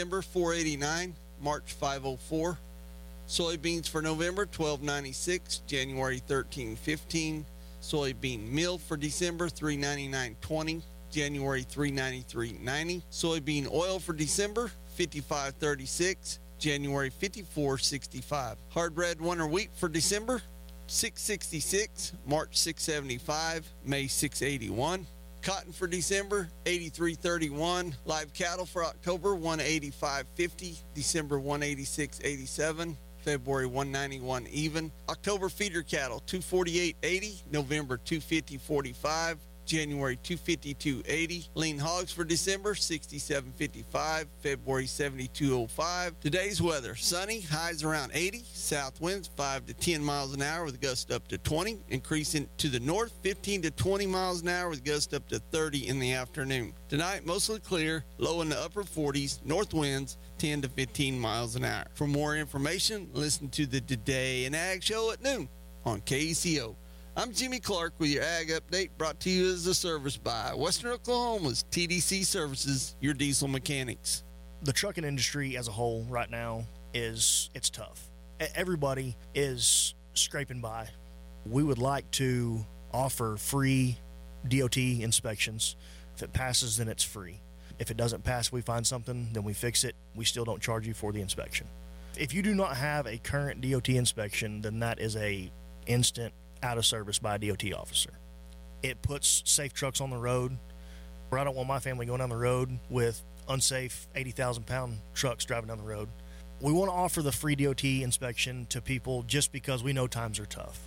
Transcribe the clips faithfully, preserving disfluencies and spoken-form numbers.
September, four eighty-nine. March, five oh four. Soybeans for November, twelve ninety-six. January, thirteen fifteen. Soybean meal for December, three ninety-nine twenty. January, three ninety-three ninety. Soybean oil for December, fifty-five thirty-six. January, fifty-four sixty-five. Hard red winter wheat for December, six sixty-six. March, six seventy-five. May, six eighty-one. Cotton for December, eighty-three thirty-one. Live cattle for October, one eighty-five fifty. December, one eighty-six eighty-seven. February, one ninety-one even. October feeder cattle, two forty-eight eighty. November, two fifty forty-five. January, two fifty-two eighty. Lean hogs for December, sixty-seven fifty-five. February, seventy-two oh five. Today's weather, sunny, highs around eighty. South winds, five to ten miles an hour with gusts up to twenty. Increasing to the north, fifteen to twenty miles an hour with gusts up to thirty in the afternoon. Tonight, mostly clear, low in the upper forties. North winds, ten to fifteen miles an hour. For more information, listen to the Today in Ag show at noon on K E C O. I'm Jimmy Clark with your Ag Update, brought to you as a service by Western Oklahoma's T D C Services, your diesel mechanics. The trucking industry as a whole right now is, it's tough. Everybody is scraping by. We would like to offer free D O T inspections. If it passes, then it's free. If it doesn't pass, we find something, then we fix it. We still don't charge you for the inspection. If you do not have a current D O T inspection, then that is an instant out of service by a D O T officer. It puts safe trucks on the road, where I don't want my family going down the road with unsafe eighty thousand pound trucks driving down the road. We want to offer the free D O T inspection to people just because we know times are tough.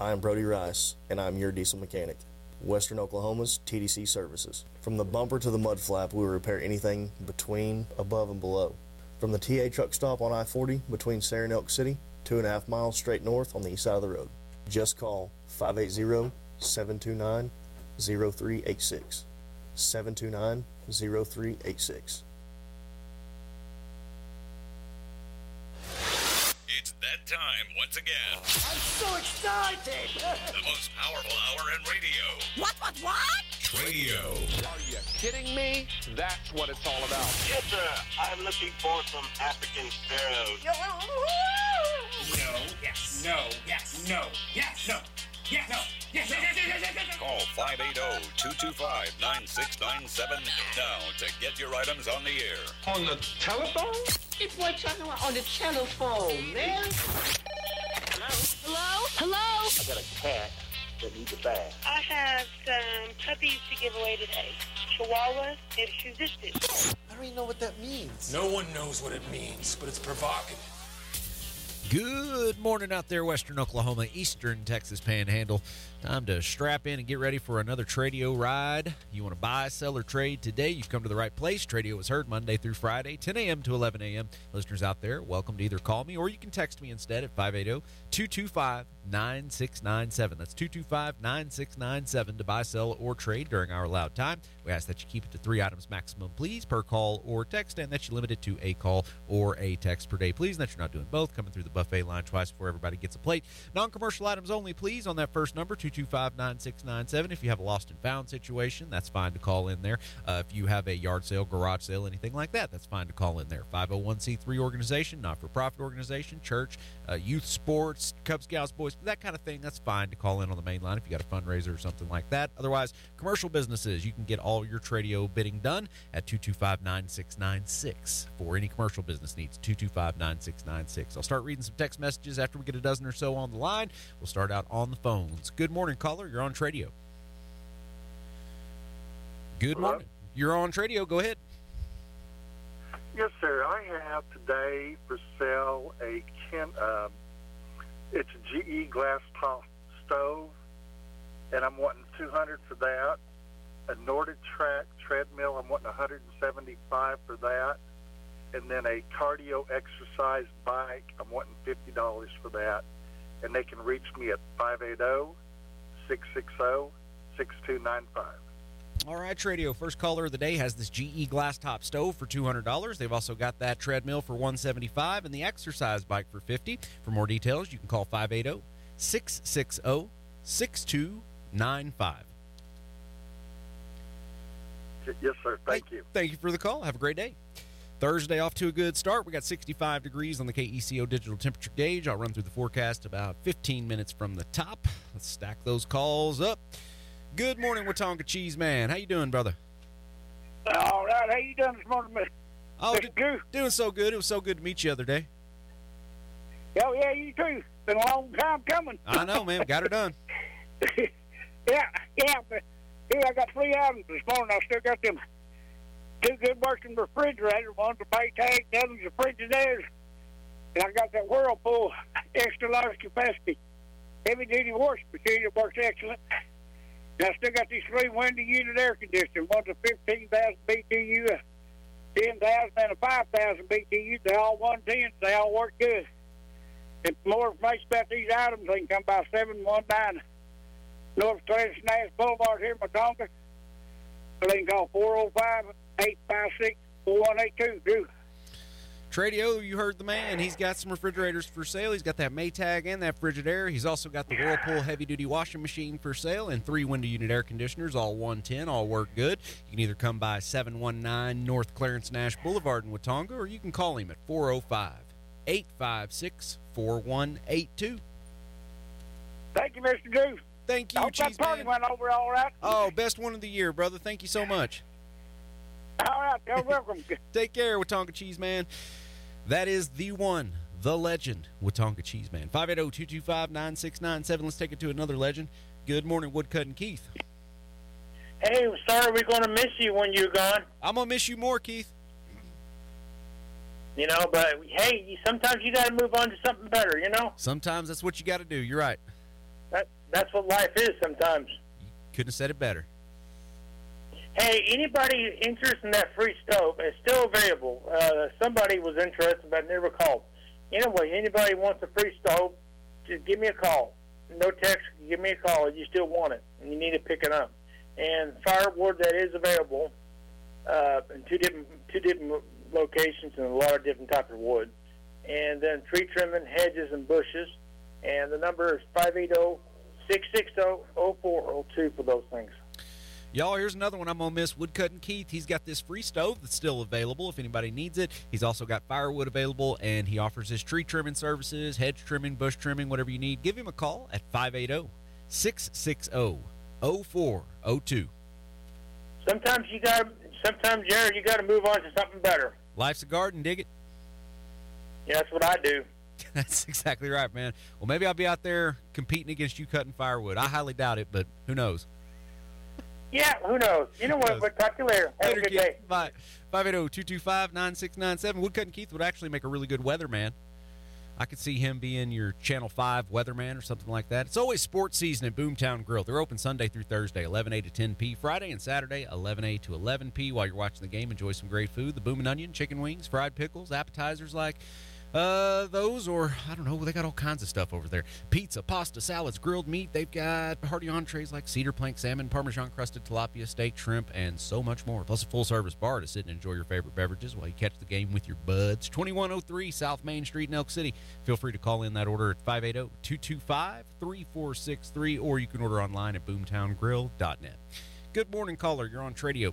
I'm Brody Rice, and I'm your diesel mechanic. Western Oklahoma's T D C Services. From the bumper to the mud flap, we will repair anything between, above, and below. From the T A truck stop on I forty between Sayre and Elk City, two and a half miles straight north on the east side of the road. Just call five eight zero seven two nine zero three eight six, seven two nine zero three eight six. It's that time once again. I'm so excited! The most powerful hour in radio. What, what, what? Radio. Are you kidding me? That's what it's all about. Yes, sir. I'm looking for some African sparrows. No, yes, no, yes, no, yes, no, yes, no, yes, no, yes. Call five eight zero two two five nine six nine seven now to get your items on the air. On the telephone? This boy talking about on the telephone, man. Hello? Hello? Hello? I got a cat that needs a bath. I have some puppies to give away today. Chihuahua and Shih Tzus. I don't even know what that means. No one knows what it means, but it's provocative. Good morning out there, Western Oklahoma, Eastern Texas Panhandle. Time to strap in and get ready for another Tradio ride. You want to buy, sell, or trade today? You've come to the right place. Tradio is heard Monday through Friday, ten a.m. to eleven a.m. Listeners out there, welcome to either call me or you can text me instead at five eight zero two two five nine six nine seven. That's two two five nine six nine seven to buy, sell, or trade during our allowed time. We ask that you keep it to three items maximum, please, per call or text, and that you limit it to a call or a text per day, please, and that you're not doing both. Coming through the buffet line twice before everybody gets a plate. Non-commercial items only, please, on that first number, two two five nine six nine seven. If you have a lost and found situation, that's fine to call in there. Uh, if you have a yard sale, garage sale, anything like that, that's fine to call in there. five oh one c three organization, not-for-profit organization, church, uh, youth sports, Cub Scouts, Boys, that kind of thing, that's fine to call in on the main line if you got a fundraiser or something like that. Otherwise, commercial businesses, you can get all your Tradio bidding done at two two five nine six nine six for any commercial business needs, two two five nine six nine six. I'll start reading some text messages after we get a dozen or so on the line. We'll start out on the phones. Good morning, caller. You're on Tradio. Good Hello? Morning. You're on Tradio. Go ahead. Yes, sir. I have today for sale a Ken, uh, it's a G E glass top stove, and I'm wanting two hundred for that. A Nordic track treadmill, I'm wanting one hundred seventy-five for that. And then a cardio exercise bike, I'm wanting fifty dollars for that. And they can reach me at five eight zero six six zero six two nine five. All right, Tradio, first caller of the day has this G E glass top stove for two hundred dollars. They've also got that treadmill for one hundred seventy-five dollars and the exercise bike for fifty dollars. For more details, you can call five eight zero six six zero six two nine five. Yes, sir. Thank hey, you. Thank you for the call. Have a great day. Thursday off to a good start. We got sixty-five degrees on the K E C O digital temperature gauge. I'll run through the forecast about fifteen minutes from the top. Let's stack those calls up. Good morning, Watonga Cheese Man. How you doing, brother? All right. How you doing this morning, Mister Oh, do, doing so good. It was so good to meet you the other day. Oh, yeah, you too. Been a long time coming. I know, man. Got her done. yeah, yeah. But here, I got three items this morning. I still got them two good working refrigerators. One's a Maytag, the other's a Frigidaire. And I got that Whirlpool extra large capacity heavy-duty washing machine that works excellent. And I still got these three window unit air conditioners. One's a fifteen thousand B T U, a ten thousand, and a five thousand B T U. They're all one ten, so they all work good. And for more information about these items, they can come by seven one nine North Clarence Nash Boulevard here in Watonga. Or they can call four oh five, eight five six, four one eight two. Drew. Tradio, you heard the man. He's got some refrigerators for sale. He's got that Maytag and that Frigidaire. He's also got the Whirlpool heavy-duty washing machine for sale and three window unit air conditioners, all one ten, all work good. You can either come by seven one nine North Clarence Nash Boulevard in Watonga, or you can call him at four oh five, eight five six, four one eight two. Thank you, Mister Drew. Thank you, Cheese Man. I hope that party went over all right. Oh, best one of the year, brother. Thank you so much. All right, you're welcome. Take care, Watonga Cheese Man. That is the one, the legend, Watonga Cheese Man. five eight zero, two two five, nine six nine seven. Let's take it to another legend. Good morning, Woodcut and Keith. Hey, sorry we're going to miss you when you're gone. I'm going to miss you more, Keith. You know, but, hey, sometimes you got to move on to something better, you know? Sometimes that's what you got to do. You're right. That, that's what life is sometimes. You couldn't have said it better. Hey, anybody interested in that free stove? It's still available. Uh, somebody was interested, but I never called. Anyway, anybody wants a free stove, just give me a call. No text, give me a call if you still want it and you need to pick it up. And firewood that is available uh, in two different two different locations and a lot of different types of wood. And then tree trimming, hedges, and bushes. And the number is five eight zero, six six zero, zero four zero two for those things. Y'all, here's another one I'm going to miss, Woodcut and Keith. He's got this free stove that's still available if anybody needs it. He's also got firewood available, and he offers his tree trimming services, hedge trimming, bush trimming, whatever you need. Give him a call at five eight zero, six six zero, zero four zero two. Sometimes, you got, sometimes Jared, you got to move on to something better. Life's a garden, dig it? Yeah, that's what I do. That's exactly right, man. Well, maybe I'll be out there competing against you cutting firewood. I highly doubt it, but who knows? Yeah, who knows? You know what? We'll talk to you later. Have later, a good Keith. Day. Bye. five eight zero, two two five, nine six nine seven. Woodcut and Keith would actually make a really good weatherman. I could see him being your Channel five weatherman or something like that. It's always sports season at Boomtown Grill. They're open Sunday through Thursday, eleven a to ten p. Friday and Saturday, eleven a to eleven p. While you're watching the game, enjoy some great food. The Boomin' Onion, chicken wings, fried pickles, appetizers like... Uh, those or, I don't know, they got all kinds of stuff over there. Pizza, pasta, salads, grilled meat. They've got hearty entrees like cedar plank salmon, Parmesan-crusted tilapia, steak, shrimp, and so much more. Plus a full-service bar to sit and enjoy your favorite beverages while you catch the game with your buds. twenty-one oh three South Main Street in Elk City. Feel free to call in that order at five eight zero, two two five, three four six three, or you can order online at boomtown grill dot net. Good morning, caller. You're on Tradio.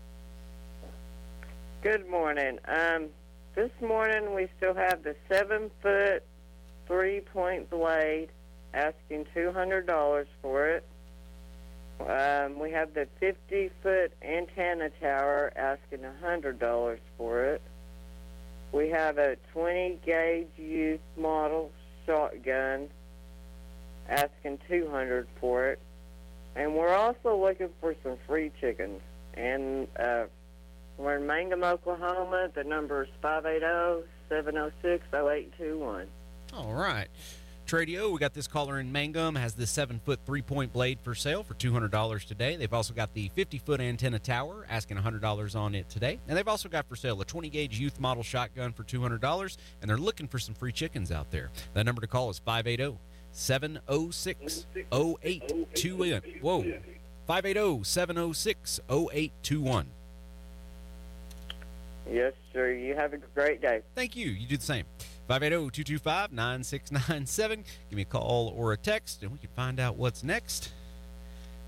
Good morning. Um... This morning we still have the seven-foot, three-point blade, asking two hundred dollars for it. Um, we have the fifty-foot antenna tower, asking one hundred dollars for it. We have a twenty-gauge youth model shotgun, asking two hundred dollars for it. And we're also looking for some free chickens and uh we're in Mangum, Oklahoma. The number is five eight zero, seven zero six, zero eight two one. All right. Tradio, we got this caller in Mangum, has this seven-foot three-point blade for sale for two hundred dollars today. They've also got the fifty-foot antenna tower, asking one hundred dollars on it today. And they've also got for sale a twenty-gauge youth model shotgun for two hundred dollars, and they're looking for some free chickens out there. That number to call is five eight zero, seven zero six, zero eight two one. Whoa, five eight zero, seven zero six, zero eight two one. Yes, sir. You have a great day. Thank you. You do the same. five eight zero, two two five, nine six nine seven. Give me a call or a text, and we can find out what's next.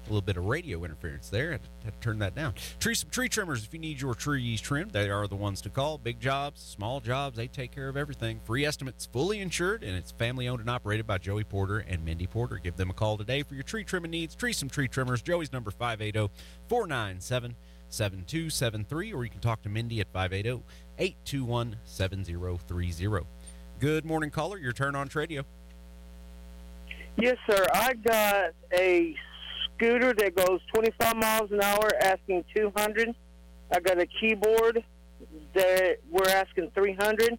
A little bit of radio interference there. I had to, had to turn that down. Tree, some tree trimmers, if you need your trees trimmed, they are the ones to call. Big jobs, small jobs, they take care of everything. Free estimates, fully insured, and it's family-owned and operated by Joey Porter and Mindy Porter. Give them a call today for your tree trimming needs. Tree some tree trimmers. Joey's number five eight zero, four nine seven, seven two seven three, or you can talk to Mindy at five eight zero, eight two one, seven zero three zero. Good morning, caller. Your turn on Tradio. Yes, sir. I got a scooter that goes twenty-five miles an hour, asking two hundred. I got a keyboard that we're asking three hundred.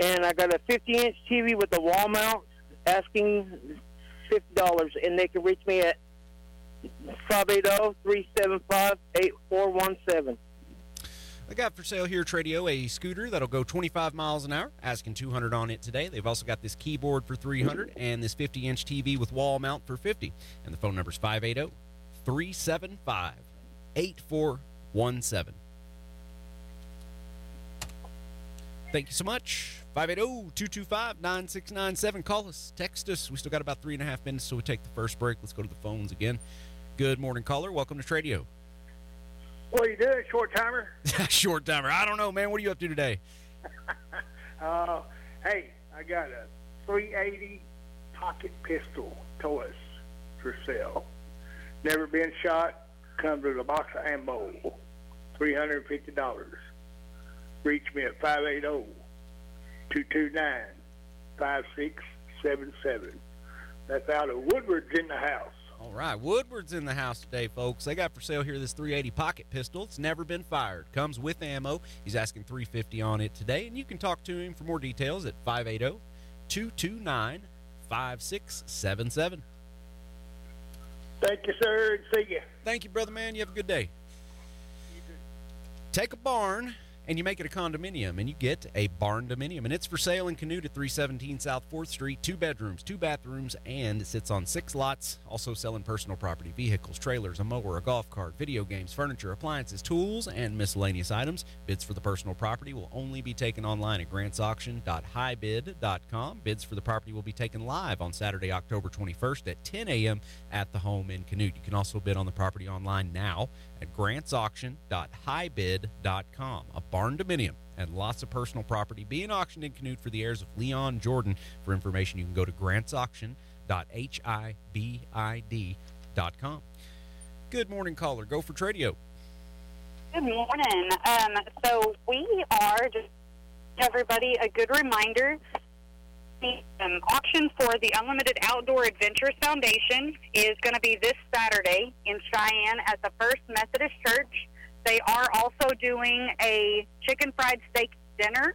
And I got a fifty-inch T V with a wall mount, asking fifty dollars. And they can reach me at five eight zero, three seven five, eight four one seven. I got for sale here, Tradio, a scooter that'll go twenty-five miles an hour, asking two hundred on it today. They've also got this keyboard for three hundred and this fifty-inch T V with wall mount for fifty. And the phone number is five eight zero, three seven five, eight four one seven. Thank you so much. five eight zero, two two five, nine six nine seven. Call us, text us. We still got about three and a half minutes, so we take the first break. Let's go to the phones again. Good morning, caller. Welcome to Tradio. What are you doing, short-timer? Short-timer. I don't know, man. What are you up to today? uh, hey, I got a three eighty pocket pistol, Toys, for sale. Never been shot. Comes with a box of ammo. three hundred fifty dollars. Reach me at five eight zero, two two nine, five six seven seven. That's out of Woodward's in the house. All right, Woodward's in the house today, folks. They got for sale here this three eighty pocket pistol. It's never been fired. Comes with ammo. He's asking three hundred fifty dollars on it today, and you can talk to him for more details at five eight zero, two two nine, five six seven seven. Thank you, sir, and see you. Thank you, brother man. You have a good day. You too. Take a barn and you make it a condominium, and you get a barn-dominium. And it's for sale in Canute at three seventeen South fourth Street. Two bedrooms, two bathrooms, and it sits on six lots. Also selling personal property, vehicles, trailers, a mower, a golf cart, video games, furniture, appliances, tools, and miscellaneous items. Bids for the personal property will only be taken online at grants auction dot high bid dot com. Bids for the property will be taken live on Saturday, October twenty-first at ten a.m. at the home in Canute. You can also bid on the property online now at grants auction dot high bid dot com. A barn-dominium and lots of personal property being auctioned in Canute for the heirs of Leon Jordan. For information, you can go to grants auction dot high bid dot com. Good morning, caller. Go for Tradio. Good morning. Um, so we are just everybody a good reminder. The um, auction for the Unlimited Outdoor Adventures Foundation is going to be this Saturday in Cheyenne at the First Methodist Church. They are also doing a chicken fried steak dinner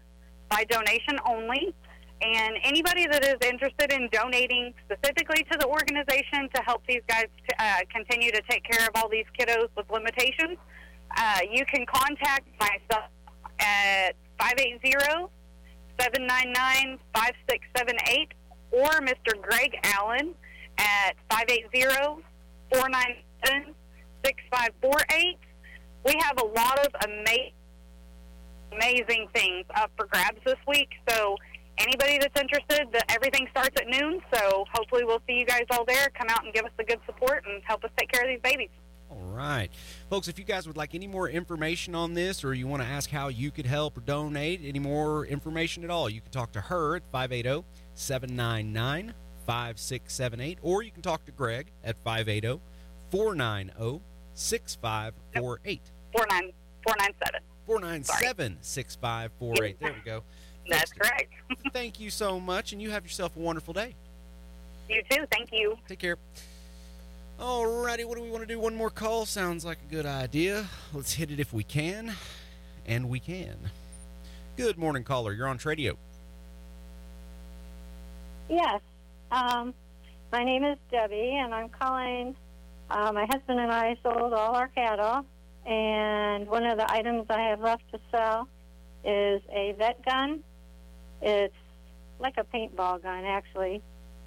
by donation only. And anybody that is interested in donating specifically to the organization to help these guys to, uh, continue to take care of all these kiddos with limitations, uh, you can contact myself at five eight zero, seven nine nine, five six seven eight or Mister Greg Allen at five eight zero, four nine seven, six five four eight. We have a lot of amazing, amazing things up for grabs this week. So anybody that's interested, the, everything starts at noon. So hopefully we'll see you guys all there. Come out and give us the good support and help us take care of these babies. All right. Folks, if you guys would like any more information on this or you want to ask how you could help or donate, any more information at all, you can talk to her at five eight zero, seven nine nine, five six seven eight, or you can talk to Greg at five eight zero, four nine zero, six five four eight. four nine four nine seven. four nine seven, six five four eight. There we go. That's correct. Thank you so much, and you have yourself a wonderful day. You too. Thank you. Take care. Alrighty, what do we want to do? One more call sounds like a good idea. Let's hit it if we can, and we can. Good morning, caller. You're on Tradio. Yes. Um, my name is Debbie, and I'm calling. Uh, my husband and I sold all our cattle, and one of the items I have left to sell is a vet gun. It's like a paintball gun, actually.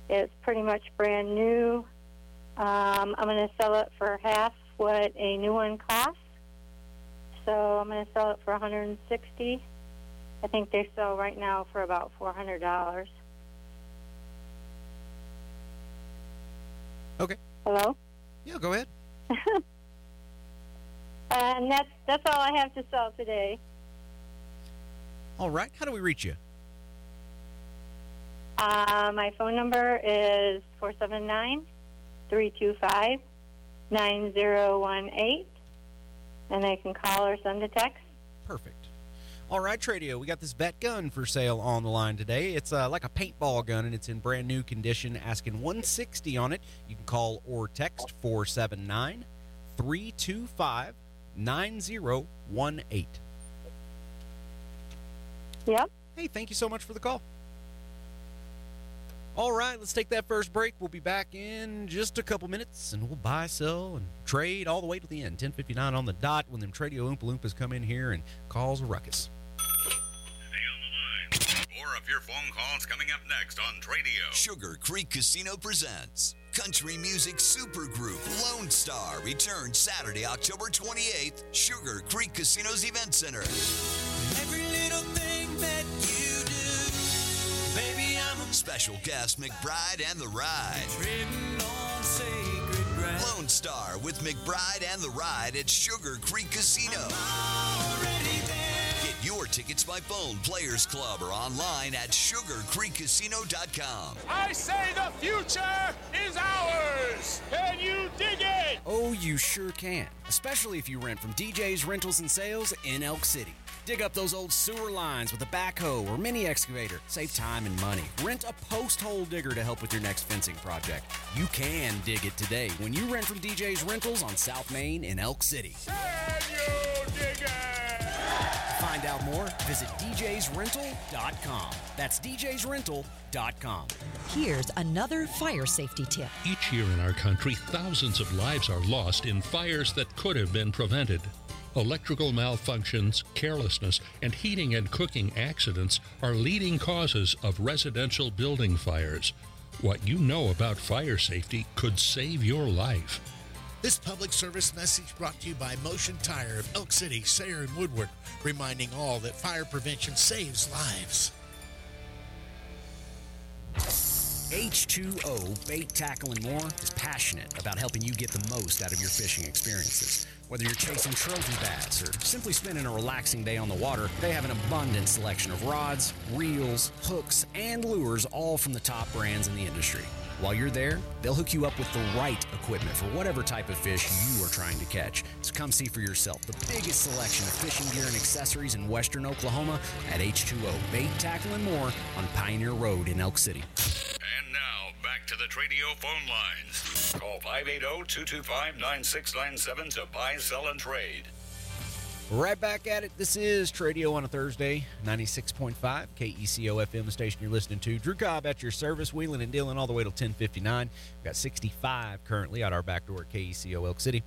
It's pretty much brand new. Um, I'm going to sell it for half what a new one costs. So I'm going to sell it for one hundred sixty dollars. I think they sell right now for about four hundred dollars. Okay. Hello? Yeah, go ahead. And that's, that's all I have to sell today. All right. How do we reach you? Uh, my phone number is four seven nine, three two five, nine zero one eight, and I can call or send a text. Perfect. All right, Tradio, we got this vet gun for sale on the line today. It's uh, like a paintball gun, and it's in brand-new condition, asking one hundred sixty dollars on it. You can call or text four seven nine, three two five, nine zero one eight. Yep. Hey, thank you so much for the call. All right, let's take that first break. We'll be back in just a couple minutes, and we'll buy, sell, and trade all the way to the end. ten fifty-nine on the dot when them Tradio Oompa Loompas come in here and cause a ruckus. Stay on the line. More of your phone calls coming up next on Tradio. Sugar Creek Casino presents country music supergroup Lone Star returns Saturday, October twenty-eighth, Sugar Creek Casino's Event Center. Every little thing that you do, baby, I'm a... Special guest McBride and the Ride. On Lone Star with McBride and the Ride at Sugar Creek Casino. Get your tickets by phone, Players Club, or online at sugar creek casino dot com. I say the future is ours! Can you dig it? Oh, you sure can. Especially if you rent from D Js, Rentals, and Sales in Elk City. Dig up those old sewer lines with a backhoe or mini excavator. Save time and money. Rent a post hole digger to help with your next fencing project. You can dig it today when you rent from D J's Rentals on South Main in Elk City. Can you dig it? Find out more, visit d js rental dot com. That's d js rental dot com. Here's another fire safety tip. Each year in our country, thousands of lives are lost in fires that could have been prevented. Electrical malfunctions, carelessness, and heating and cooking accidents are leading causes of residential building fires. What you know about fire safety could save your life. This public service message brought to you by Motion Tire of Elk City, Sayre, and Woodward, reminding all that fire prevention saves lives. H two O Bait, Tackle, and More is passionate about helping you get the most out of your fishing experiences. Whether you're chasing trophy bass or simply spending a relaxing day on the water, they have an abundant selection of rods, reels, hooks, and lures, all from the top brands in the industry. While you're there, they'll hook you up with the right equipment for whatever type of fish you are trying to catch. So come see for yourself the biggest selection of fishing gear and accessories in western Oklahoma at H two O Bait, Tackle, and More on Pioneer Road in Elk City. And now, back to the Tradio phone lines. Call five eight zero, two two five, nine six nine seven to buy, sell, and trade. Right back at it. This is Tradio on a Thursday, ninety-six point five K E C O F M, the station you're listening to. Drew Cobb at your service, wheeling and dealing all the way till ten fifty-nine. We've got sixty-five currently out our back door at K E C O Elk City.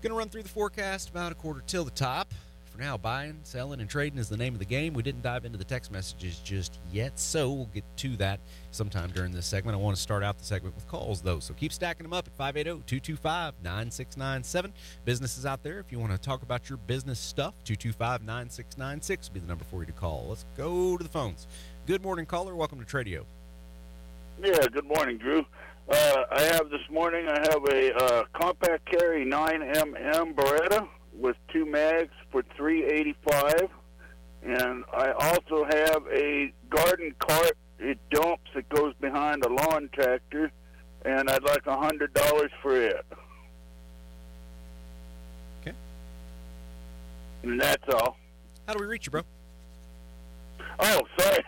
Going to run through the forecast about a quarter till the top. For now, buying, selling, and trading is the name of the game. We didn't dive into the text messages just yet, so we'll get to that sometime during this segment. I want to start out the segment with calls, though, so keep stacking them up at five eight zero, two two five, nine six nine seven. Businesses out there, if you want to talk about your business stuff, two two five, nine six nine six will be the number for you to call. Let's go to the phones. Good morning, caller. Welcome to Tradio. Yeah, good morning, Drew. Uh, I have this morning, I have a uh, compact carry nine millimeter Beretta with two mags for three hundred eighty-five dollars, and I also have a garden cart. It dumps. It goes behind a lawn tractor, and I'd like one hundred dollars for it. Okay. And that's all. How do we reach you, bro? Oh, sorry.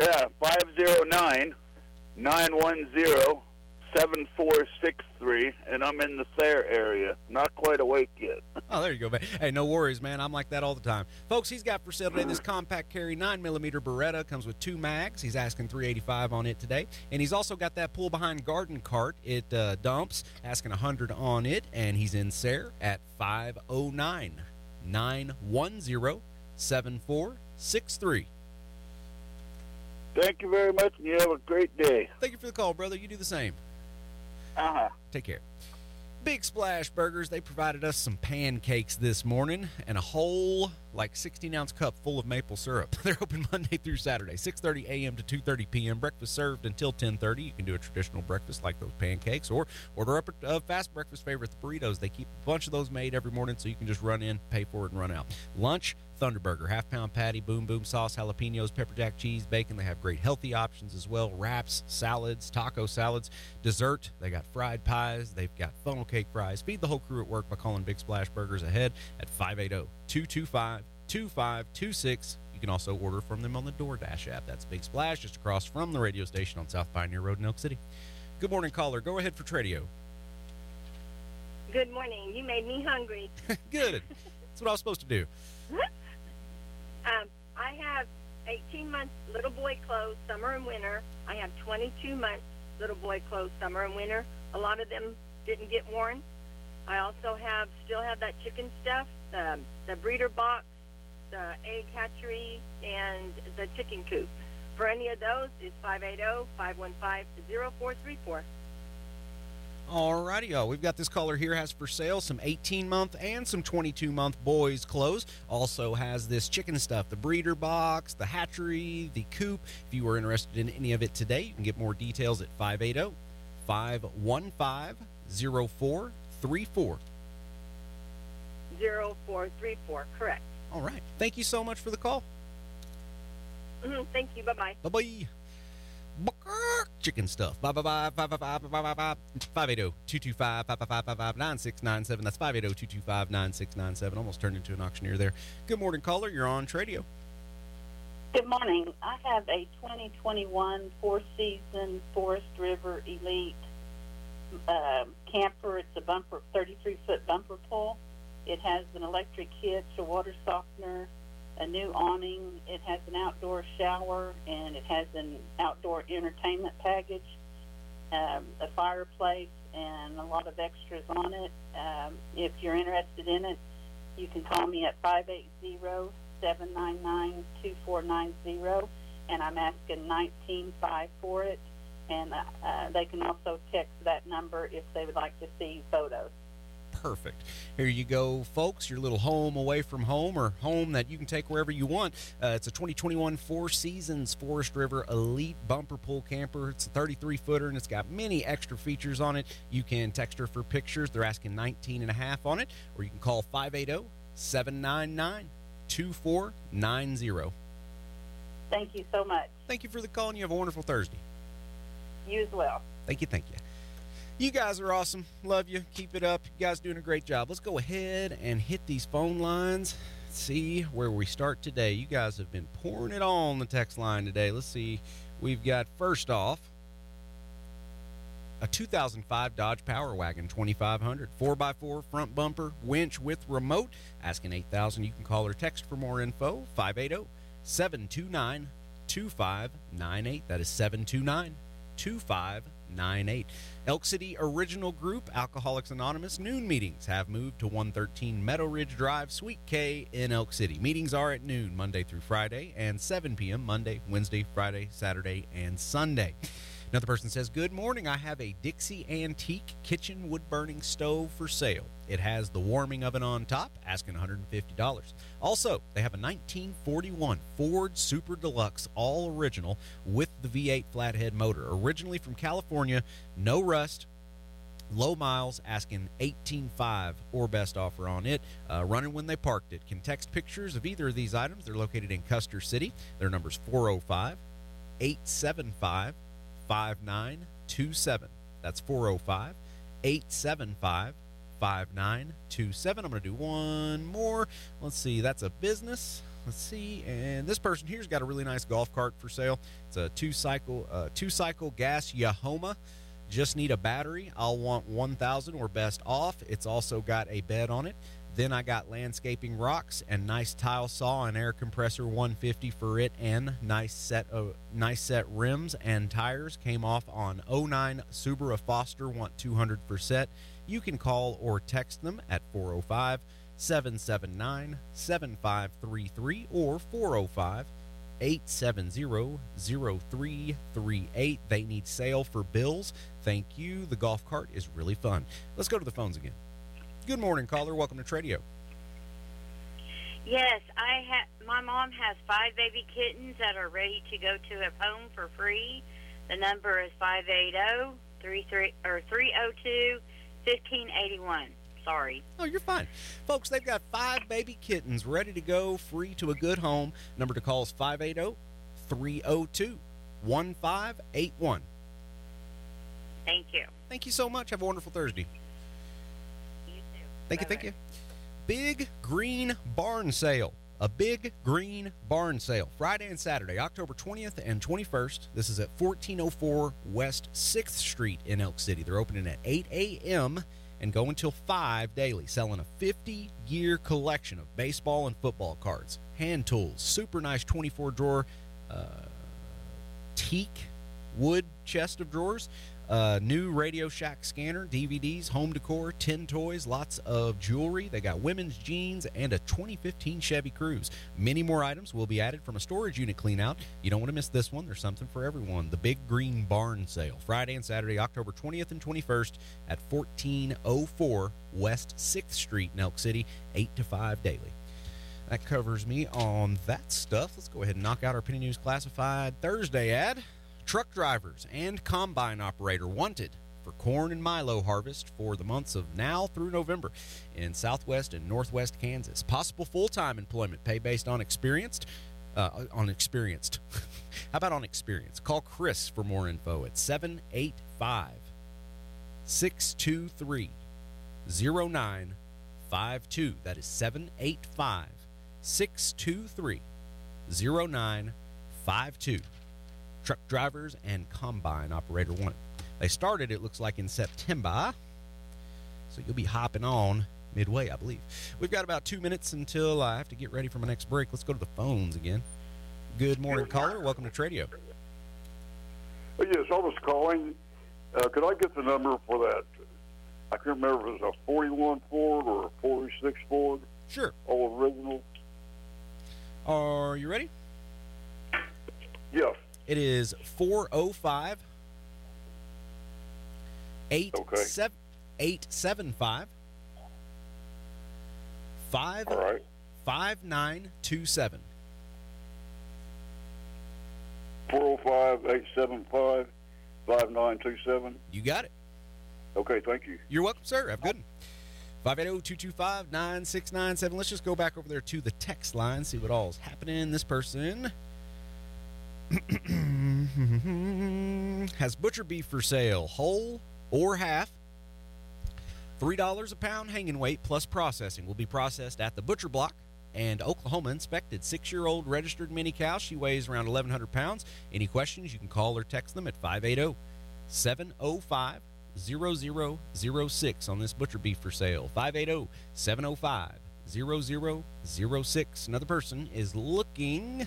Yeah, five oh nine, nine one oh, seven four six three, and I'm in the Sayre area. Not quite awake yet. Oh, there you go, man. Hey, no worries, man. I'm like that all the time. Folks, he's got for sale today this compact carry nine millimeter Beretta. Comes with two mags. He's asking three hundred eighty-five dollars on it today. And he's also got that pull behind garden cart. It uh, dumps, asking one hundred dollars on it. And he's in Sayre at five oh nine, nine one oh, seven four six three. Thank you very much, and you have a great day. Thank you for the call, brother. You do the same. Uh-huh. Take care. Big Splash Burgers, they provided us some pancakes this morning and a whole, like, sixteen-ounce cup full of maple syrup. They're open Monday through Saturday, six thirty a.m. to two thirty p.m. Breakfast served until ten thirty. You can do a traditional breakfast like those pancakes or order up a fast breakfast favorite, the burritos. They keep a bunch of those made every morning, so you can just run in, pay for it, and run out. Lunch, Thunderburger, half-pound patty, boom boom sauce, jalapenos, pepper jack cheese, bacon. They have great healthy options as well. Wraps, salads, taco salads. Dessert, they got fried pies. They've got funnel cake fries. Feed the whole crew at work by calling Big Splash Burgers ahead at five eight zero, two two five, two five two six. You can also order from them on the DoorDash app. That's Big Splash, just across from the radio station on South Pioneer Road in Elk City. Good morning, caller. Go ahead for Tradio. Good morning. You made me hungry. Good. That's what I was supposed to do. Um, I have eighteen months little boy clothes, summer and winter. I have twenty-two months little boy clothes, summer and winter. A lot of them didn't get worn. I also have, still have that chicken stuff, the, the breeder box, the egg hatchery, and the chicken coop. For any of those, it's five eight zero, five one five, zero four three four. All righty, y'all. We've got this caller here has for sale some eighteen-month and some twenty-two-month boys' clothes. Also has this chicken stuff, the breeder box, the hatchery, the coop. If you were interested in any of it today, you can get more details at five eight zero, five one five, zero four three four. zero four three four, correct. All right. Thank you so much for the call. Mm-hmm. Thank you. Bye-bye. Bye-bye. Chicken stuff. five eight zero, two two five, five five five, nine six nine seven. That's five eight zero, two two five, nine six nine seven. Almost turned into an auctioneer there. Good morning, caller. You're on Tradio. Good morning. I have a twenty twenty-one four-season Forest River Elite uh, camper. It's a bumper, thirty-three foot bumper pull. It has an electric hitch, a water softener, a new awning. It has an outdoor shower, and it has an outdoor entertainment package, um, a fireplace, and a lot of extras on it. Um, if you're interested in it, you can call me at five eight zero, seven nine nine, two four nine zero, and I'm asking nineteen five for it. And uh, they can also text that number if they would like to see photos. Perfect. Here you go, folks, your little home away from home or home that you can take wherever you want. Uh, it's a twenty twenty-one Four Seasons Forest River Elite Bumper Pull Camper. It's a thirty-three footer, and it's got many extra features on it. You can text her for pictures. They're asking nineteen and a half on it, or you can call five eight zero, seven nine nine, two four nine zero. Thank you so much. Thank you for the call, and you have a wonderful Thursday. You as well. Thank you, thank you. You guys are awesome. Love you. Keep it up. You guys are doing a great job. Let's go ahead and hit these phone lines. See where we start today. You guys have been pouring it on the text line today. Let's see. We've got, first off, a two thousand five Dodge Power Wagon twenty-five hundred, four by four front bumper, winch with remote. Asking eight thousand dollars. You can call or text for more info. five eight zero, seven two nine, two five nine eight. That is seven two nine, two five nine eight. nine eight. Elk City Original Group, Alcoholics Anonymous, noon meetings have moved to one thirteen Meadow Ridge Drive, Suite K in Elk City. Meetings are at noon Monday through Friday and seven p.m. Monday, Wednesday, Friday, Saturday, and Sunday. Another person says, good morning, I have a Dixie Antique kitchen wood-burning stove for sale. It has the warming oven on top, asking one hundred fifty dollars. Also, they have a nineteen forty-one Ford Super Deluxe All Original with the V eight flathead motor. Originally from California, no rust, low miles, asking eighteen five or best offer on it. Uh, running when they parked it. Can text pictures of either of these items. They're located in Custer City. Their number is four oh five, eight seven five, eight seven five. five nine two seven. That's four oh five, eight seven five, five nine two seven. I'm going to do one more. Let's see. That's a business. Let's see. And this person here's got a really nice golf cart for sale. It's a two-cycle uh, two-cycle gas Yahoma. Just need a battery. I'll want one thousand or best off. It's also got a bed on it. Then I got landscaping rocks and nice tile saw and air compressor one fifty for it, and nice set of nice set rims and tires. Came off on oh nine Subaru Foster, want two hundred for set. You can call or text them at four oh five, seven seven nine, seven five three three or eight seven zero, zero three three eight. They need sale for bills. Thank you. The golf cart is really fun. Let's go to the phones again. Good morning, caller. Welcome to Tradio. Yes, I ha- my mom has five baby kittens that are ready to go to a home for free. The number is five eight zero, three zero two, one five eight one. Sorry. Oh, you're fine. Folks, they've got five baby kittens ready to go, free to a good home. Number to call is five eight zero, three zero two, one five eight one. Thank you. Thank you so much. Have a wonderful Thursday. You too. Thank Bye-bye. you, thank you. Big Green Barn Sale. A Big Green Barn Sale, Friday and Saturday, October twentieth and twenty-first. This is at fourteen oh four West sixth Street in Elk City. They're opening at eight a.m. and go until five daily, selling a fifty-year collection of baseball and football cards, hand tools, super nice twenty-four drawer uh, teak wood chest of drawers, uh, new Radio Shack scanner, D V Ds, home decor, tin toys, lots of jewelry. They got women's jeans and a twenty fifteen Chevy Cruze. Many more items will be added from a storage unit cleanout. You don't want to miss this one. There's something for everyone. The Big Green Barn Sale, Friday and Saturday, October twentieth and twenty-first at fourteen oh four West sixth Street in Elk City, eight to five daily. That covers me on that stuff. Let's go ahead and knock out our Penny News Classified Thursday ad. Truck drivers and combine operator wanted for corn and milo harvest for the months of now through November in southwest and northwest Kansas. Possible full-time employment, pay based on experienced, uh, on experienced. How about on experience? Call Chris for more info at seven eight five, six two three, zero nine five two. That is seven eight five, six two three, zero nine five two. Truck drivers and combine operator one. They started, it looks like, in September, so you'll be hopping on midway, I believe. We've got about two minutes until I have to get ready for my next break. Let's go to the phones again. Good morning, caller. Welcome to Tradio. Yes, I was calling. Uh, could I get the number for that? I can't remember if it was a forty-one Ford or a forty-six Ford. Sure. All original. Are you ready? Yes. It is four oh five, eight seven five, five nine two seven. four oh five, eight seven five, five nine two seven. You got it. Okay, thank you. You're welcome, sir. Have a good one. five eight zero, two two five, nine six nine seven. Let's just go back over there to the text line, see what all is happening. This person has butcher beef for sale, whole or half, three dollars a pound hanging weight plus processing. Will be processed at the butcher block and Oklahoma inspected. Six-year-old registered mini cow. She weighs around eleven hundred pounds. Any questions, you can call or text them at five eight zero, seven zero five, zero zero zero six on this butcher beef for sale. Five eight zero, seven zero five, zero zero zero six. Another person is looking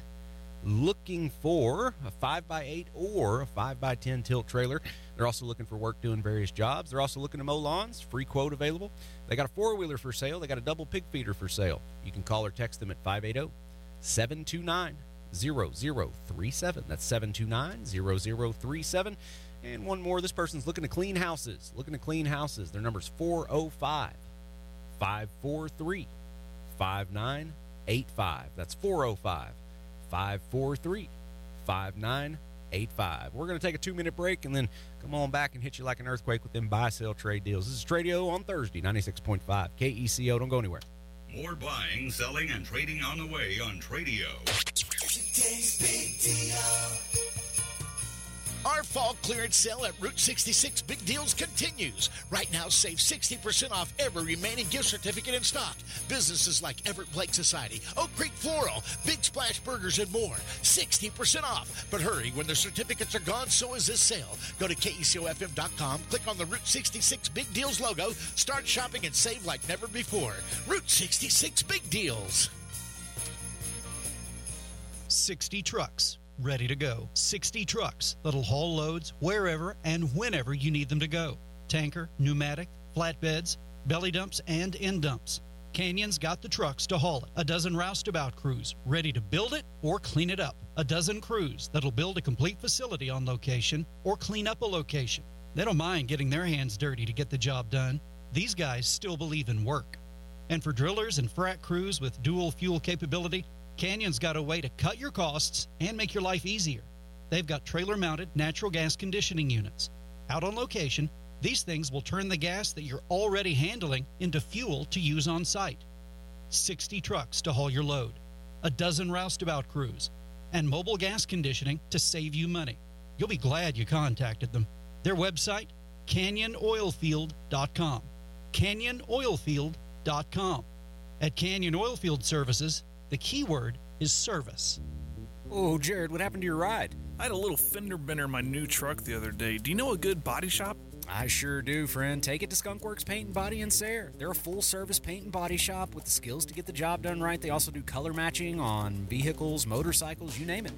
looking for a five by eight or a five by ten tilt trailer. They're also looking for work doing various jobs. They're also looking to mow lawns. Free quote available. They got a four-wheeler for sale. They got a double pig feeder for sale. You can call or text them at five eight zero, seven two nine, zero zero three seven. That's seven two nine, zero zero three seven. And one more. This person's looking to clean houses. Looking to clean houses. Their number's four oh five, five four three, five nine eight five. That's four oh five, five four three, five nine eight five. We're going to take a two-minute break and then come on back and hit you like an earthquake with them buy-sell trade deals. This is Tradio on Thursday, ninety-six point five K E C O. Don't go anywhere. More buying, selling, and trading on the way on Tradio. Today's big deal. Our fall clearance sale at Route sixty-six Big Deals continues. Right now, save sixty percent off every remaining gift certificate in stock. Businesses like Everett Blake Society, Oak Creek Floral, Big Splash Burgers, and more. sixty percent off. But hurry, when the certificates are gone, so is this sale. Go to K E C O F M dot com, click on the Route sixty-six Big Deals logo, start shopping, and save like never before. Route sixty-six Big Deals. sixty trucks. Ready to go. sixty trucks that'll haul loads wherever and whenever you need them to go. Tanker, pneumatic, flatbeds, belly dumps, and end dumps. Canyon's got the trucks to haul it. A dozen roustabout crews ready to build it or clean it up. A dozen crews that'll build a complete facility on location or clean up a location. They don't mind getting their hands dirty to get the job done. These guys still believe in work. And for drillers and frac crews with dual fuel capability, Canyon's got a way to cut your costs and make your life easier. They've got trailer-mounted natural gas conditioning units. Out on location, these things will turn the gas that you're already handling into fuel to use on site. sixty trucks to haul your load, a dozen roustabout crews, and mobile gas conditioning to save you money. You'll be glad you contacted them. Their website, canyon oil field dot com. canyon oil field dot com. At Canyon Oilfield Services, the keyword is service. Oh, Jared, what happened to your ride? I had a little fender bender in my new truck the other day. Do you know a good body shop? I sure do, friend. Take it to Skunkworks Paint and Body in Sayre. They're a full-service paint and body shop with the skills to get the job done right. They also do color matching on vehicles, motorcycles, you name it.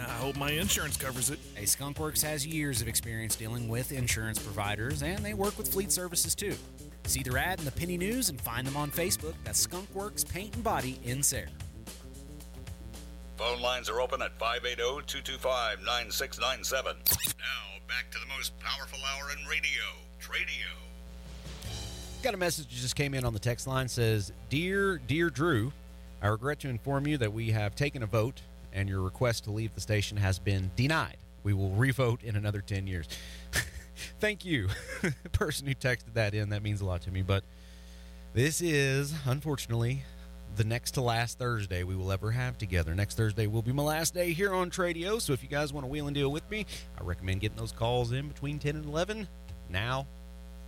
I hope my insurance covers it. Hey, Skunkworks has years of experience dealing with insurance providers, and they work with fleet services, too. See their ad in the Penny News and find them on Facebook. That's Skunkworks Paint and Body in Sayre. Phone lines are open at five eight zero, two two five, nine six nine seven. Now, back to the most powerful hour in radio, Tradio. Got a message that just came in on the text line. Says, Dear, dear Drew, I regret to inform you that we have taken a vote and your request to leave the station has been denied. We will re-vote in another ten years. Thank you, the person who texted that in. That means a lot to me. But this is, unfortunately, the next to last Thursday we will ever have together. Next Thursday will be my last day here on Tradio, so if you guys want to wheel and deal with me, I recommend getting those calls in between ten and eleven now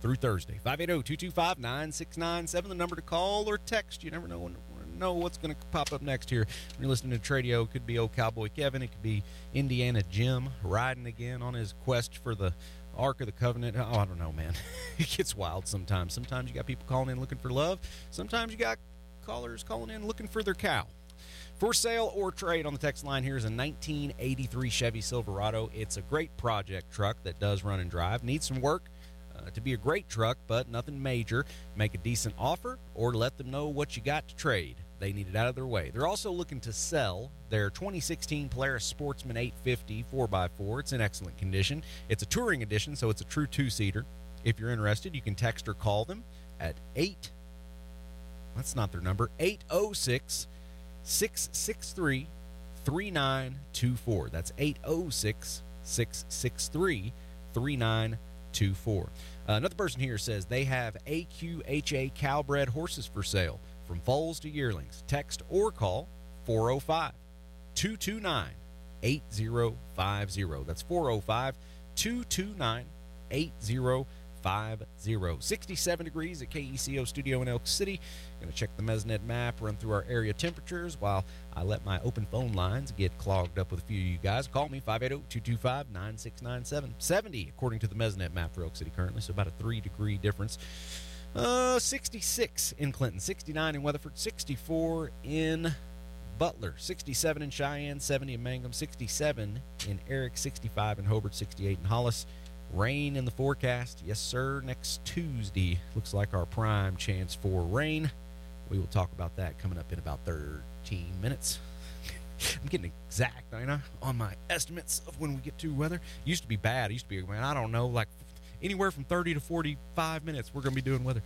through Thursday. five eight zero, two two five, nine six nine seven, the number to call or text. You never know when know what's going to pop up next here. When you're listening to Tradio, it could be old Cowboy Kevin, it could be Indiana Jim riding again on his quest for the Ark of the Covenant. Oh, I don't know, man. It gets wild sometimes. Sometimes you got people calling in looking for love. Sometimes you got callers calling in looking for their cow. For sale or trade on the text line, here's a nineteen eighty-three Chevy Silverado. It's a great project truck that does run and drive. Needs some work uh, to be a great truck, but nothing major. Make a decent offer or let them know what you got to trade. They need it out of their way. They're also looking to sell their twenty sixteen Polaris Sportsman eight fifty four by four. It's in excellent condition. It's a touring edition, so it's a true two-seater. If you're interested, you can text or call them at eight. That's not their number. eight zero six, six six three, three nine two four. That's eight zero six, six six three, three nine two four. Uh, another person here says they have A Q H A cowbred horses for sale from foals to yearlings. Text or call four oh five, two two nine, eight oh five oh. That's four oh five, two two nine, eight oh five oh. five zero. sixty-seven degrees at K E C O Studio in Elk City. Going to check the Mesnet map, run through our area temperatures while I let my open phone lines get clogged up with a few of you guys. Call me, five eight zero, two two five, nine six nine seven. seventy, according to the Mesnet map for Elk City currently, so about a three-degree difference. Uh, sixty-six in Clinton, sixty-nine in Weatherford, sixty-four in Butler, sixty-seven in Cheyenne, seventy in Mangum, sixty-seven in Eric, sixty-five in Hobart, sixty-eight in Hollis. Rain in the forecast. Yes, sir. Next Tuesday looks like our prime chance for rain. We will talk about that coming up in about thirteen minutes. I'm getting exact, ain't I, on my estimates of when we get to weather. It used to be bad. It used to be, man, I don't know, like anywhere from thirty to forty-five minutes we're going to be doing weather.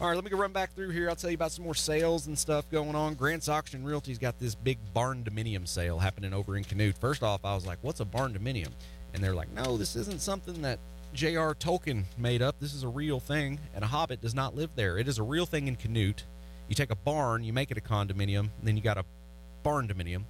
All right, let me go run back through here. I'll tell you about some more sales and stuff going on. Grant's Auction Realty's got this big barn dominium sale happening over in Canute. First off, I was like, what's a barn dominium? And they're like, no, this isn't something that J R. Tolkien made up. This is a real thing, and a hobbit does not live there. It is a real thing in Canute. You take a barn, you make it a condominium, and then you got a barn dominium.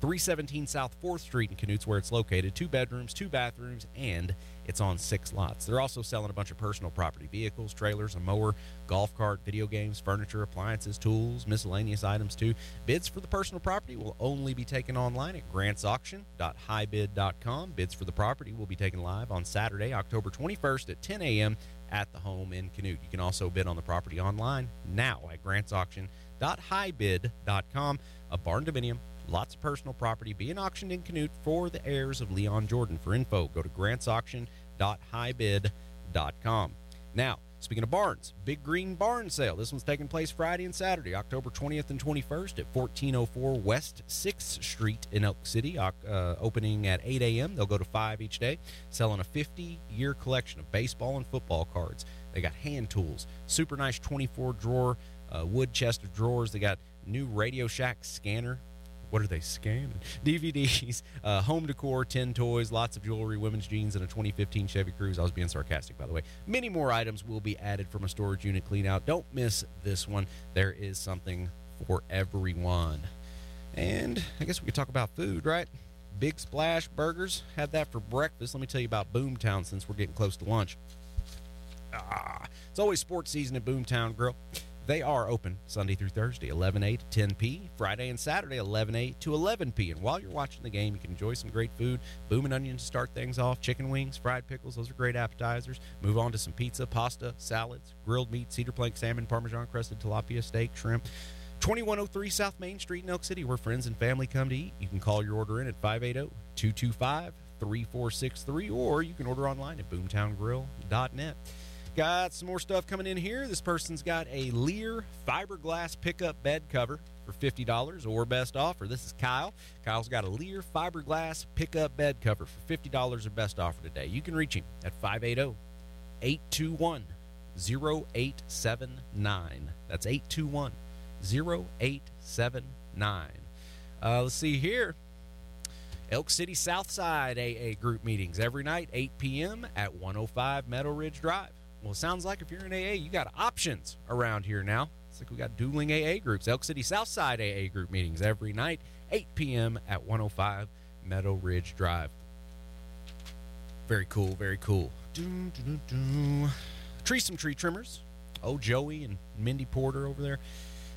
three seventeen South fourth Street in Canute's where it's located. Two bedrooms, two bathrooms, and it's on six lots. They're also selling a bunch of personal property, vehicles, trailers, a mower, golf cart, video games, furniture, appliances, tools, miscellaneous items too. Bids for the personal property will only be taken online at grants auction dot high bid dot com. Bids for the property will be taken live on Saturday, October twenty-first at ten a.m. at the home in Canute. You can also bid on the property online now at grants auction dot high bid dot com. A barn dominium, lots of personal property being auctioned in Canute for the heirs of Leon Jordan. For info, go to grants auction dot high bid dot com. Now, Speaking of barns, Big Green Barn Sale. This one's taking place Friday and Saturday, October twentieth and twenty-first at fourteen oh four West sixth Street in Elk City, uh, opening at eight a.m. They'll go to five each day, selling a fifty-year collection of baseball and football cards. They got hand tools, super nice twenty-four drawer uh, wood chest of drawers. They got new Radio Shack scanner. What are they scanning? D V Ds, uh, home decor, ten toys, lots of jewelry, women's jeans, and a twenty fifteen Chevy Cruze. I was being sarcastic, by the way. Many more items will be added from a storage unit cleanout. Don't miss this one. There is something for everyone. And I guess we could talk about food, right? Big Splash Burgers. Had that for breakfast. Let me tell you about Boomtown since we're getting close to lunch. Ah, it's always sports season at Boomtown Grill. They are open Sunday through Thursday, eleven a to ten p, Friday and Saturday, eleven a to eleven p. And while you're watching the game, you can enjoy some great food. Booming onions to start things off, chicken wings, fried pickles, those are great appetizers. Move on to some pizza, pasta, salads, grilled meat, cedar plank, salmon, Parmesan-crusted tilapia, steak, shrimp. twenty-one oh three South Main Street in Elk City, where friends and family come to eat. You can call your order in at five eight zero, two two five, three four six three, or you can order online at boomtown grill dot net. Got some more stuff coming in here. This person's got a Lear fiberglass pickup bed cover for fifty dollars or best offer. This is Kyle. Kyle's got a Lear fiberglass pickup bed cover for fifty dollars or best offer today. You can reach him at five eight zero, eight two one, zero eight seven nine. That's eight two one, zero eight seven nine. Uh, let's see here. Elk City Southside A A group meetings every night, eight p.m. at one oh five Meadow Ridge Drive. Well, it sounds like if you're in A A, you got options around here now. It's like we got dueling A A groups. Elk City Southside A A group meetings every night, eight p.m. at one oh five Meadow Ridge Drive. Very cool, very cool. Doom, doom, doom. Tree some tree trimmers. Oh, Joey and Mindy Porter over there.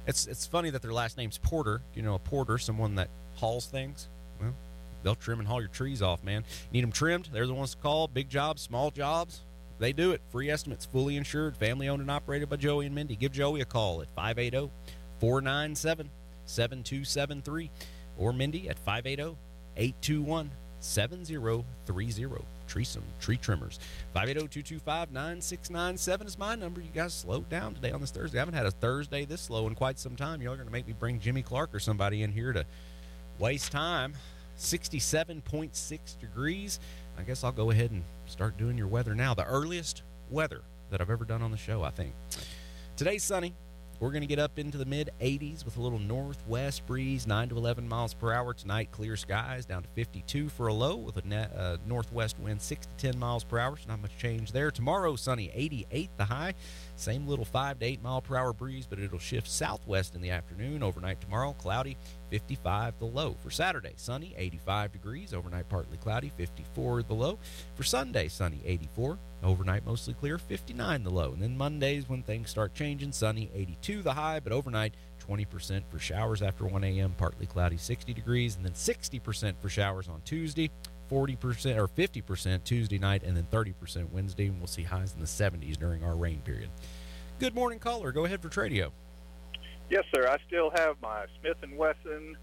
It's it's funny that their last name's Porter. You know, a porter, someone that hauls things. Well, they'll trim and haul your trees off, man. Need them trimmed? They're the ones to call. Big jobs, small jobs. They do it. Free estimates, fully insured, family-owned and operated by Joey and Mindy. Give Joey a call at five eight zero, four nine seven, seven two seven three or Mindy at five eight zero, eight two one, seven zero three zero. Tree some tree trimmers. five eight zero, two two five, nine six nine seven is my number. You guys slowed down today on this Thursday. I haven't had a Thursday this slow in quite some time. Y'all are going to make me bring Jimmy Clark or somebody in here to waste time. sixty-seven point six degrees. I guess I'll go ahead and start doing your weather now. The earliest weather that I've ever done on the show, I think. Today's sunny. We're going to get up into the mid eighties with a little northwest breeze, nine to eleven miles per hour. Tonight, clear skies, down to fifty-two for a low with a net, uh, northwest wind, six to ten miles per hour. So not much change there. Tomorrow, sunny, eighty-eight the high. Same little five to eight mile per hour breeze, but it'll shift southwest in the afternoon. Overnight tomorrow, cloudy, fifty-five the low. For Saturday, sunny, eighty-five degrees. Overnight, partly cloudy, fifty-four the low. For Sunday, sunny, eighty-four. Overnight, mostly clear, fifty-nine the low. And then Mondays, when things start changing, sunny, eighty-two the high, but overnight, twenty percent for showers after one a.m., partly cloudy, sixty degrees, and then sixty percent for showers on Tuesday, forty percent or fifty percent Tuesday night, and then thirty percent Wednesday, and we'll see highs in the seventies during our rain period. Good morning, caller. Go ahead for Tradio. Yes, sir. I still have my Smith and Wesson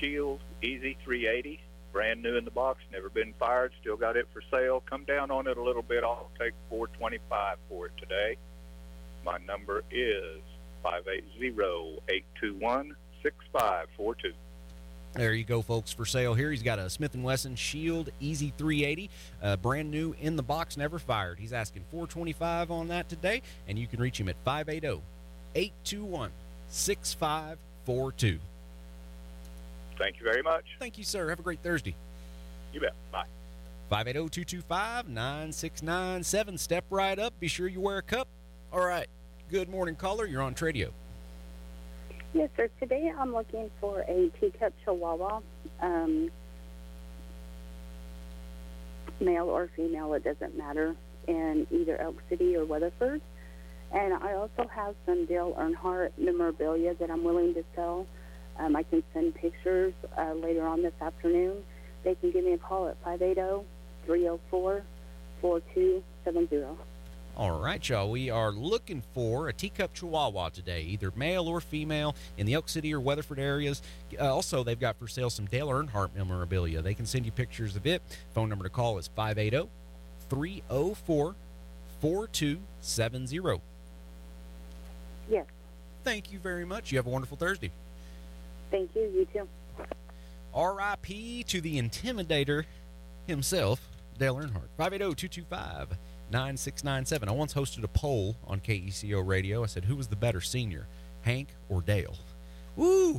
Shield Easy three eighty, brand new in the box, never been fired, still got it for sale. Come down on it a little bit. I'll take four twenty-five for it today. My number is five eight zero, eight two one, six five four two. There you go, folks, for sale here. He's got a Smith and Wesson Shield Easy three eighty, uh, brand new in the box, never fired. He's asking four twenty-five on that today, and you can reach him at five eight zero, eight two one, six five four two. Thank you very much. Thank you, sir. Have a great Thursday. You bet. Bye. five eight zero, two two five, nine six nine seven. Step right up. Be sure you wear a cup. All right. Good morning, caller. You're on Tradio. Yes, sir. Today I'm looking for a teacup chihuahua, um, male or female, it doesn't matter, in either Elk City or Weatherford. And I also have some Dale Earnhardt memorabilia that I'm willing to sell. Um, I can send pictures uh, later on this afternoon. They can give me a call at five eight zero, three zero four, four two seven zero. All right, y'all, we are looking for a teacup chihuahua today, either male or female, in the Elk City or Weatherford areas. Uh, also, they've got for sale some Dale Earnhardt memorabilia. They can send you pictures of it. Phone number to call is five eight zero, three zero four, four two seven zero. four two seven zero. Yes. Thank you very much. You have a wonderful Thursday. Thank you. You too. R I P to the Intimidator himself, Dale Earnhardt. five eight zero, two two five, nine six nine seven. I once hosted a poll on K E C O Radio. I said, who was the better senior, Hank or Dale? Woo!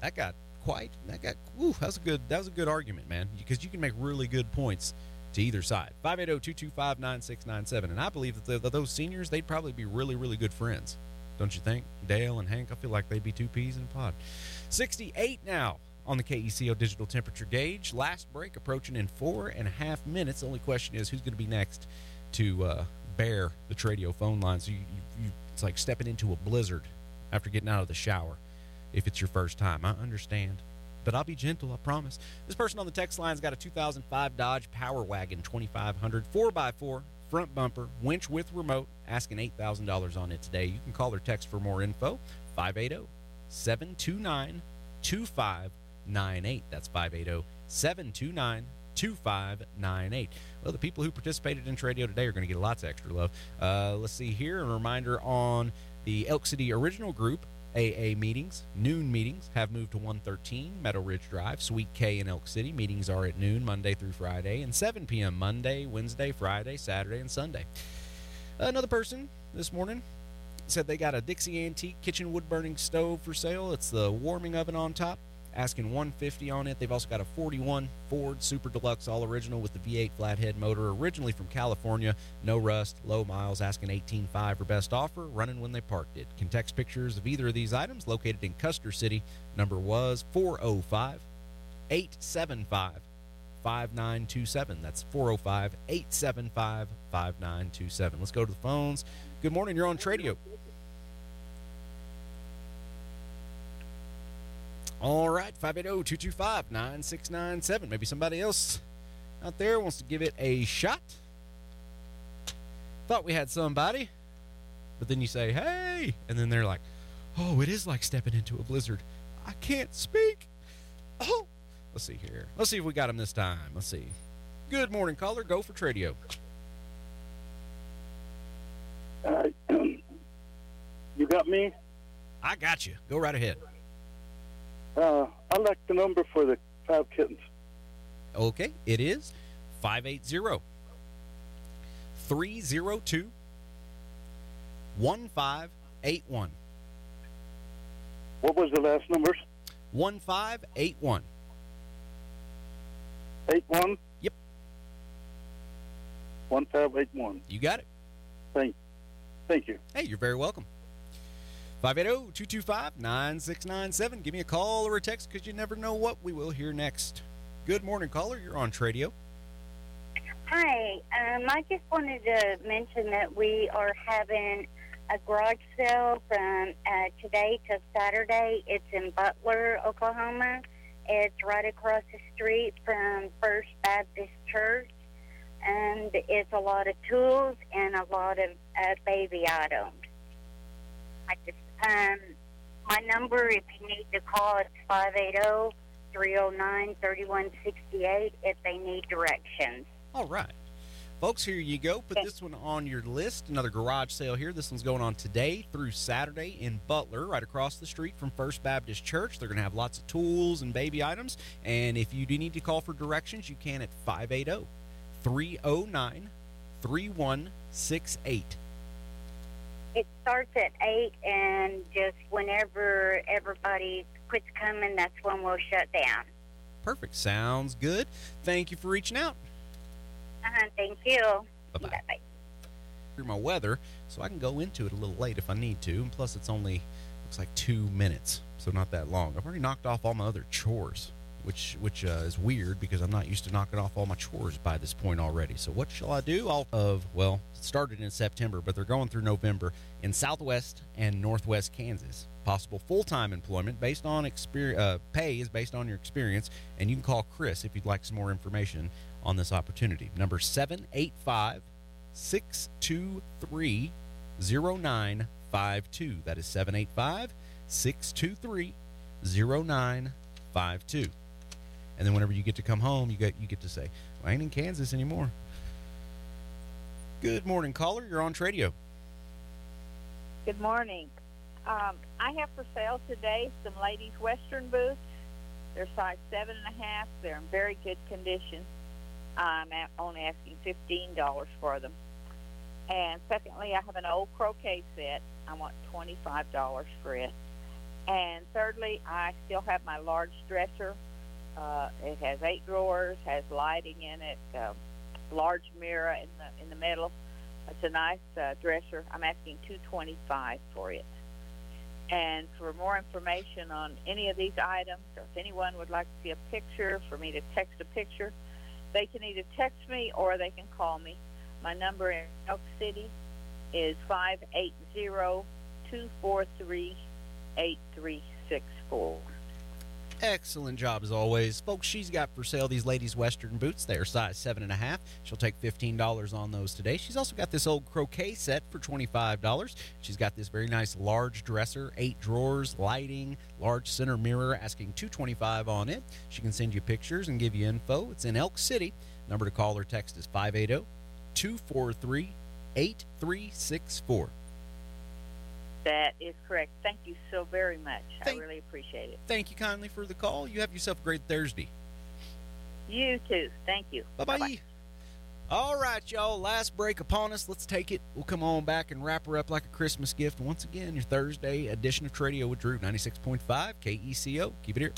That got quite, that got, woo, that was a good, that was a good argument, man, because you can make really good points to either side. five eight zero, two two five, nine six nine seven. And I believe that the, those seniors, they'd probably be really, really good friends. Don't you think? Dale and Hank, I feel like they'd be two peas in a pod. sixty-eight now on the K E C O digital temperature gauge. Last break approaching in four and a half minutes. The only question is who's going to be next to uh, bear the Tradio phone lines. You, you, you, it's like stepping into a blizzard after getting out of the shower if it's your first time. I understand. But I'll be gentle, I promise. This person on the text line's got a two thousand five Dodge Power Wagon twenty-five hundred, four by four, front bumper, winch with remote, asking eight thousand dollars on it today. You can call or text for more info, five eight zero, seven two nine, two five nine eight. That's five eight zero, seven two nine, two five nine eight. Well, the people who participated in Tradio today are going to get lots of extra love. Uh, let's see here. A reminder on the Elk City Original Group. A A meetings, noon meetings, have moved to one thirteen Meadow Ridge Drive, Suite K in Elk City. Meetings are at noon, Monday through Friday, and seven p.m. Monday, Wednesday, Friday, Saturday, and Sunday. Another person this morning said they got a Dixie Antique kitchen wood-burning stove for sale. It's the warming oven on top, asking one hundred fifty dollars on it. They've also got a forty-one Ford Super Deluxe All Original with the V eight flathead motor, originally from California. No rust, low miles, asking eighteen five for best offer, running when they parked it. Can text pictures of either of these items located in Custer City. Number was four oh five, eight seven five, five nine two seven. That's four oh five, eight seven five, five nine two seven. Let's go to the phones. Good morning. You're on Tradio. All right, five eight zero, two two five, nine six nine seven. Maybe somebody else out there wants to give it a shot. Thought we had somebody, but then you say, hey, and then they're like, oh, it is like stepping into a blizzard. I can't speak. Oh, let's see here. Let's see if we got him this time. Let's see. Good morning, caller. Go for Tradio. Uh, you got me? I got you. Go right ahead. Uh, I like the number for the five kittens. Okay, it is five eight zero, three zero two, one five eight one. What was the last numbers? one five eight one. eight one? Yep. one five eight one. You got it. Thank, thank you. Hey, you're very welcome. five eight zero, two two five, nine six nine seven. Give me a call or a text because you never know what we will hear next. Good morning, caller. You're on Tradio. Hi. Um, I just wanted to mention that we are having a garage sale from uh, today to Saturday. It's in Butler, Oklahoma. It's right across the street from First Baptist Church. And it's a lot of tools and a lot of uh, baby items. I just, um, my number, if you need to call, it's five eight zero, three zero nine, three one six eight if they need directions. All right. Folks, here you go. Put this one on your list. Another garage sale here. This one's going on today through Saturday in Butler, right across the street from First Baptist Church. They're going to have lots of tools and baby items. And if you do need to call for directions, you can at five eight zero, three zero nine, three one six eight. It starts at eight, and just whenever everybody quits coming, that's when we'll shut down. Perfect. Sounds good. Thank you for reaching out. Uh-huh. Thank you. Bye-bye. Bye-bye. Through my weather, so I can go into it a little late if I need to, and plus it's only, looks like two minutes, so not that long. I've already knocked off all my other chores, which which uh, is weird because I'm not used to knocking off all my chores by this point already. So what shall I do? All of, well, it started in September, but they're going through November in Southwest and Northwest Kansas. Possible full-time employment based on experience, uh, pay is based on your experience, and you can call Chris if you'd like some more information on this opportunity. Number seven eight five, six two three, zero nine five two. That is seven eight five, six two three, zero nine five two. And then whenever you get to come home, you get you get to say, well, I ain't in Kansas anymore. Good morning, caller. You're on TRADIO. Good morning. Um, I have for sale today some ladies' western boots. They're size seven and a half. They're in very good condition. I'm only asking fifteen dollars for them. And secondly, I have an old croquet set. I want twenty-five dollars for it. And thirdly, I still have my large dresser. Uh, it has eight drawers, has lighting in it, uh, large mirror in the in the middle. It's a nice uh, dresser. I'm asking two twenty-five for it. And for more information on any of these items, or if anyone would like to see a picture, for me to text a picture, they can either text me or they can call me. My number in Elk City is five eight zero, two four three, eight three six four. Excellent job as always. Folks, she's got for sale these ladies' western boots. They are size seven and a half. She'll take fifteen dollars on those today. She's also got this old croquet set for twenty-five dollars. She's got this very nice large dresser, eight drawers, lighting, large center mirror, asking two twenty-five on it. She can send you pictures and give you info. It's in Elk City. Number to call or text is five eight zero, two four three, eight three six four. That is correct. Thank you so very much. Thank, I really appreciate it. Thank you kindly for the call. You have yourself a great Thursday. You too. Thank you. Bye-bye. Bye-bye. All right, y'all. Last break upon us. Let's take it. We'll come on back and wrap her up like a Christmas gift. Once again, your Thursday edition of TRADIO with Drew, ninety-six point five K E C O. Keep it here.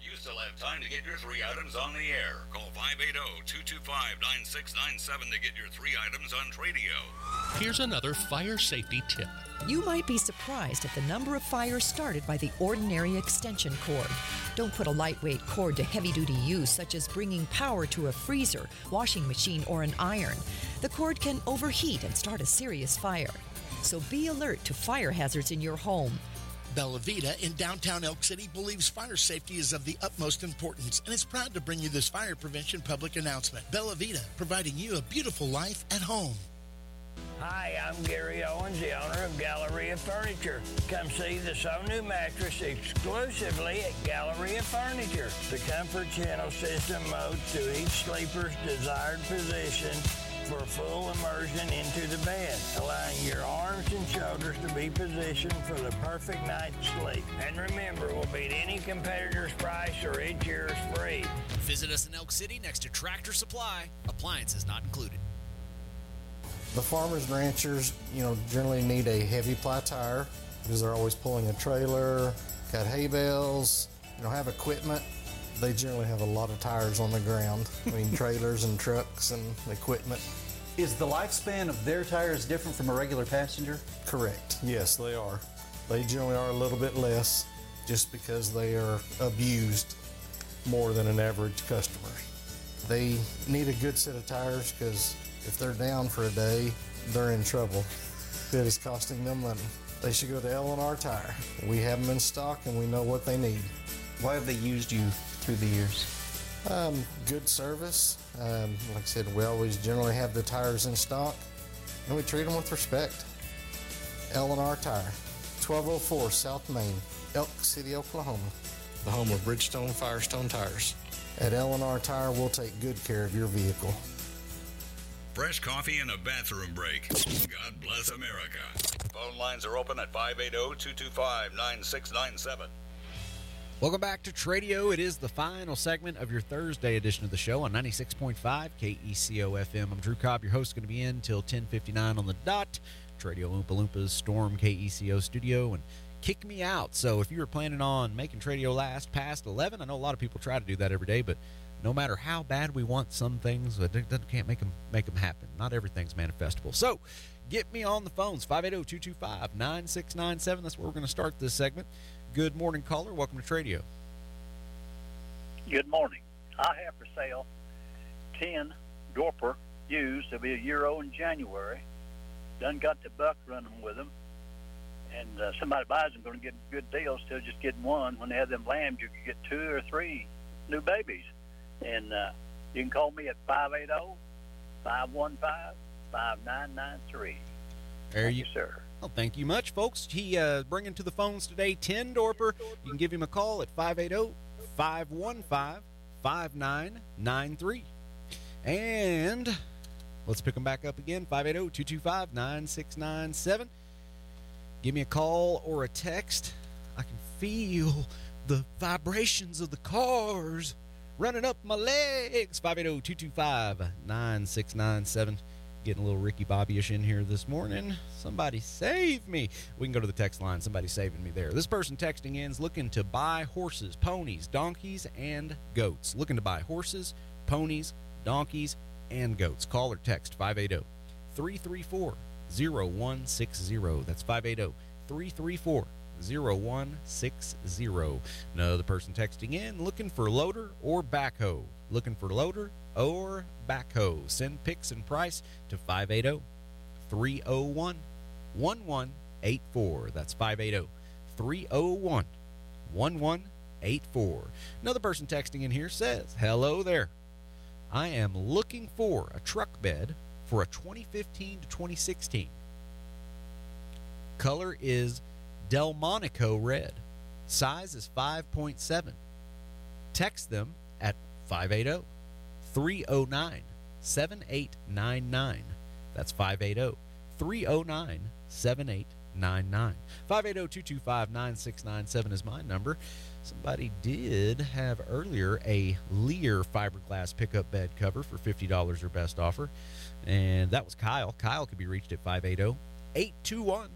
You still have time to get your three items on the air. Call five eight zero, two two five, nine six nine seven to get your three items on TRADIO. Here's another fire safety tip. You might be surprised at the number of fires started by the ordinary extension cord. Don't put a lightweight cord to heavy-duty use, such as bringing power to a freezer, washing machine, or an iron. The cord can overheat and start a serious fire. So be alert to fire hazards in your home. Bella Vita in downtown Elk City believes fire safety is of the utmost importance and is proud to bring you this fire prevention public announcement. Bella Vita, providing you a beautiful life at home. Hi, I'm Gary Owens, the owner of Galleria Furniture. Come see the so-new mattress exclusively at Galleria Furniture. The comfort channel system modes to each sleeper's desired position for full immersion into the bed, allowing your arms and shoulders to be positioned for the perfect night's sleep. And remember, we'll beat any competitor's price or each year is free. Visit us in Elk City next to Tractor Supply. Appliances not included. The farmers and ranchers, you know, generally need a heavy ply tire because they're always pulling a trailer, got hay bales, you know, have equipment. They generally have a lot of tires on the ground. I mean, trailers and trucks and equipment. Is the lifespan of their tires different from a regular passenger? Correct. Yes, they are. They generally are a little bit less just because they are abused more than an average customer. They need a good set of tires because if they're down for a day, they're in trouble. It is costing them money. They should go to L and R Tire. We have them in stock and we know what they need. Why have they used you through the years? Um, good service. Um, like I said, we always generally have the tires in stock and we treat them with respect. L and R Tire, twelve oh four South Main, Elk City, Oklahoma. The home of Bridgestone Firestone Tires. At L and R Tire, we'll take good care of your vehicle. Fresh coffee and a bathroom break. God bless America. Phone lines are open at five eight zero, two two five, nine six nine seven. Welcome back to TRADIO. It is the final segment of your Thursday edition of the show on ninety-six point five K E C O F M. I'm Drew Cobb, your host, going to be in till ten fifty-nine on the dot. TRADIO Oompa Loompas, Storm K E C O Studio, and kick me out. So if you were planning on making TRADIO last past eleven, I know a lot of people try to do that every day, but no matter how bad we want some things, it can't make them, make them happen. Not everything's manifestable. So get me on the phones, five eight zero, two two five, nine six nine seven. That's where we're going to start this segment. Good morning, caller. Welcome to TRADIO. Good morning. I have for sale ten Dorper used. They'll be a year old in January. Done got the buck running with them. And uh, somebody buys them, going to get a good deal. Still just getting one. When they have them lambs, you can get two or three new babies. And uh, you can call me at five eight zero, five one five, five nine nine three. There thank you, sir. Well, thank you much, folks. He uh, bringing to the phones today ten Dorper. You can give him a call at five eight zero, five one five, five nine nine three. And Let's pick them back up again, five eight zero, two two five, nine six nine seven. Give me a call or a text. I can feel the vibrations of the cars running up my legs. five eight zero, two two five, nine six nine seven. Getting a little Ricky Bobby-ish in here this morning. Somebody save me. We can go to the text line. Somebody's saving me there. This person texting in is looking to buy horses, ponies, donkeys, and goats. Looking to buy horses, ponies, donkeys, and goats. Call or text five eight zero, three three four, zero one six zero. That's five eight zero, three three four, zero one six zero. Another person texting in looking for loader or backhoe. Looking for loader or backhoe. Send pics and price to five eight zero, three zero one, one one eight four. That's five eight zero, three zero one, one one eight four. Another person texting in here says, hello there. I am looking for a truck bed for a twenty fifteen to twenty sixteen. Color is Delmonico red. Size is five point seven. Text them at five eight zero, three zero nine, seven eight nine nine. That's five eight zero, three zero nine, seven eight nine nine. five eight zero, two two five, nine six nine seven is my number. Somebody did have earlier a Lear fiberglass pickup bed cover for fifty dollars or best offer, and that was Kyle. Kyle could be reached at five eight zero, eight two one,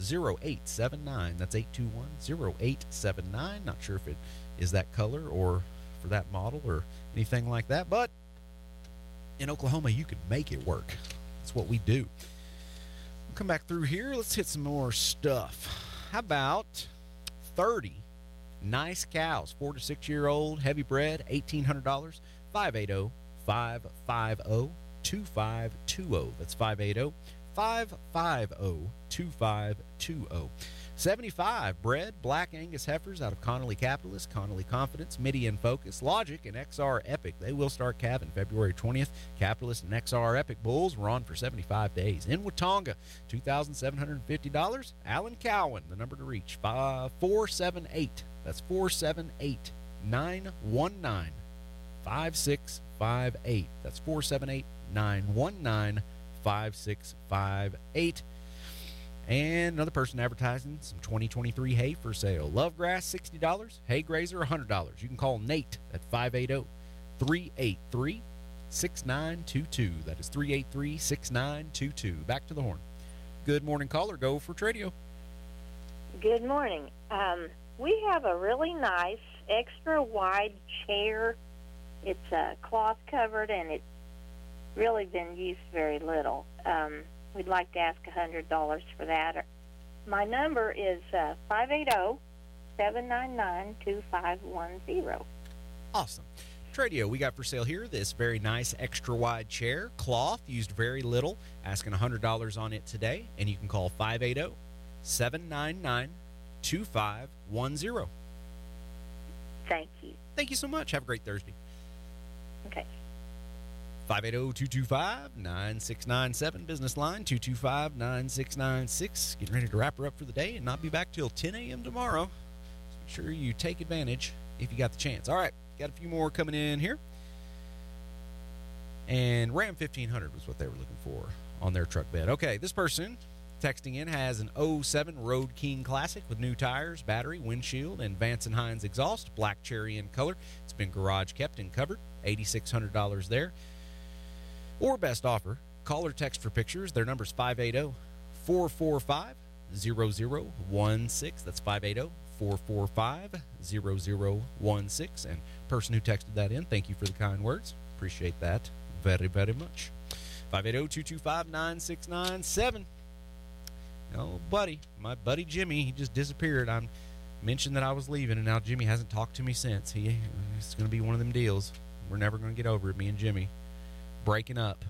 zero eight seven nine. That's eight two one, zero eight seven nine. Not sure if it is that color or for that model or anything like that, but in Oklahoma you can make it work. That's what we do. We'll come back through here. Let's hit some more stuff. How about thirty nice cows, four to six year old, heavy bred, eighteen hundred dollars? Five eight zero, five five zero, two five two zero. That's five eight zero, five five zero, two five two zero. seventy-five bred black Angus heifers out of Connolly Capitalist, Connolly Confidence, MIDI and Focus, Logic, and X R Epic. They will start calving February twentieth. Capitalist and X R Epic bulls were on for seventy-five days. In Watonga, two thousand seven hundred fifty dollars. Alan Cowan, the number to reach, four seven eight. That's four seven eight, nine one nine, five six five eight. That's four seven eight, nine one nine, five six five eight. And another person advertising some twenty twenty-three hay for sale. Lovegrass, sixty dollars. Hay Grazer, one hundred dollars. You can call Nate at five eight zero, three eight three, six nine two two. That is three eight three, six nine two two. Back to the horn. Good morning, caller. Go for Tradio. Good morning. Um, we have a really nice extra-wide chair. It's uh, cloth-covered, and it's really been used very little. Um We'd like to ask one hundred dollars for that. My number is uh, five eight zero, seven nine nine, two five one zero. Awesome. Tradio, we got for sale here this very nice extra-wide chair, cloth, used very little, asking one hundred dollars on it today, and you can call five eight zero, seven nine nine, two five one zero. Thank you. Thank you so much. Have a great Thursday. Okay. five eight zero, two two five, nine six nine seven. Business line, two two five, nine six nine six. Getting ready to wrap her up for the day and not be back till ten a.m. tomorrow. So make sure you take advantage if you got the chance. All right, got a few more coming in here. And Ram fifteen hundred was what they were looking for on their truck bed. Okay, this person texting in has an oh seven Road King Classic with new tires, battery, windshield, and Vance and Hines exhaust, black cherry in color. It's been garage kept and covered, eighty-six hundred dollars there. Or best offer, call or text for pictures. Their number's five eight zero, four four five, zero zero one six. That's five eight zero, four four five, zero zero one six. And person who texted that in, thank you for the kind words. Appreciate that very, very much. five eight zero, two two five, nine six nine seven. Oh, buddy, my buddy Jimmy, he just disappeared. I mentioned that I was leaving, and now Jimmy hasn't talked to me since. He, it's going to be one of them deals. We're never going to get over it, me and Jimmy. Breaking up.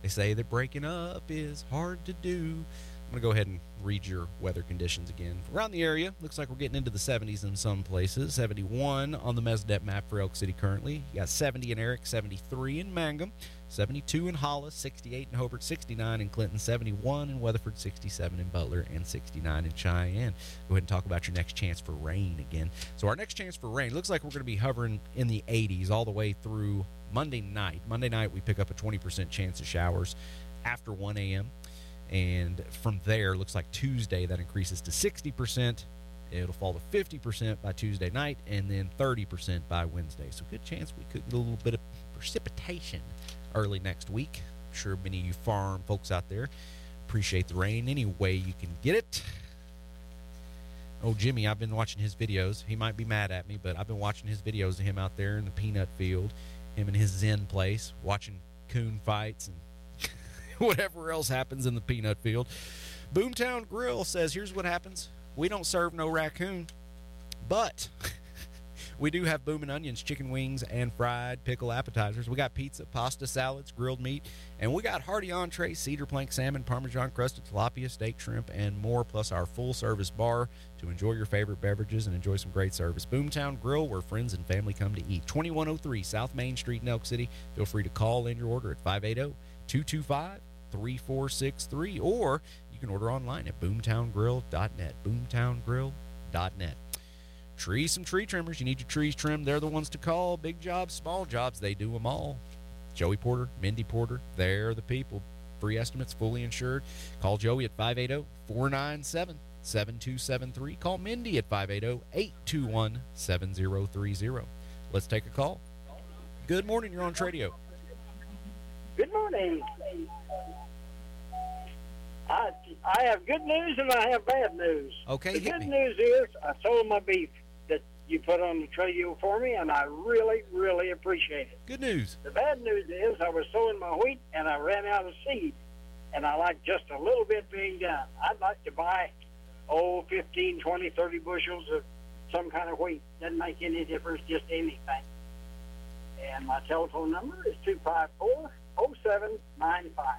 They say that breaking up is hard to do, I'm going to go ahead and read your weather conditions again. Around the area, looks like we're getting into the seventies in some places. seventy-one on the Mesdep map for Elk City currently. You got seventy in Eric, seventy-three in Mangum, seventy-two in Hollis, sixty-eight in Hobart, sixty-nine in Clinton, seventy-one in Weatherford, sixty-seven in Butler, and sixty-nine in Cheyenne. Go ahead and talk about your next chance for rain again. So our next chance for rain looks like we're going to be hovering in the eighties all the way through Monday night. Monday night, we pick up a twenty percent chance of showers after one a.m., and from there, looks like Tuesday, that increases to sixty percent. It'll fall to fifty percent by Tuesday night, and then thirty percent by Wednesday. So good chance we could get a little bit of precipitation early next week. I'm sure many of you farm folks out there appreciate the rain any way you can get it. Oh, Jimmy, I've been watching his videos. He might be mad at me, but I've been watching his videos of him out there in the peanut field, him in his zen place, watching coon fights and whatever else happens in the peanut field. Boomtown Grill says, here's what happens. We don't serve no raccoon, but we do have booming onions, chicken wings, and fried pickle appetizers. We got pizza, pasta, salads, grilled meat, and we got hearty entrees, cedar plank, salmon, parmesan crusted tilapia, steak, shrimp, and more, plus our full-service bar to enjoy your favorite beverages and enjoy some great service. Boomtown Grill, where friends and family come to eat. twenty-one oh three South Main Street in Elk City. Feel free to call in your order at five eight zero, two two five, three four six three, or you can order online at boomtown grill dot net. boomtown grill dot net. Tree some tree trimmers. You need your trees trimmed. They're the ones to call. Big jobs, small jobs, they do them all. Joey Porter, Mindy Porter, they're the people. Free estimates, fully insured. Call Joey at five eight zero, four nine seven, seven two seven three. Call Mindy at five eight zero, eight two one, seven zero three zero. Let's take a call. Good morning. You're on TRADIO. Good morning. I I have good news and I have bad news. Okay. The good me. news is I sold my beef that you put on the TRADIO for me, and I really, really appreciate it. Good news. The bad news is I was sowing my wheat and I ran out of seed, and I like just a little bit being done. I'd like to buy, oh, fifteen, twenty, thirty bushels of some kind of wheat. Doesn't make any difference, just anything. And my telephone number is two five four, two five four- oh seven nine five.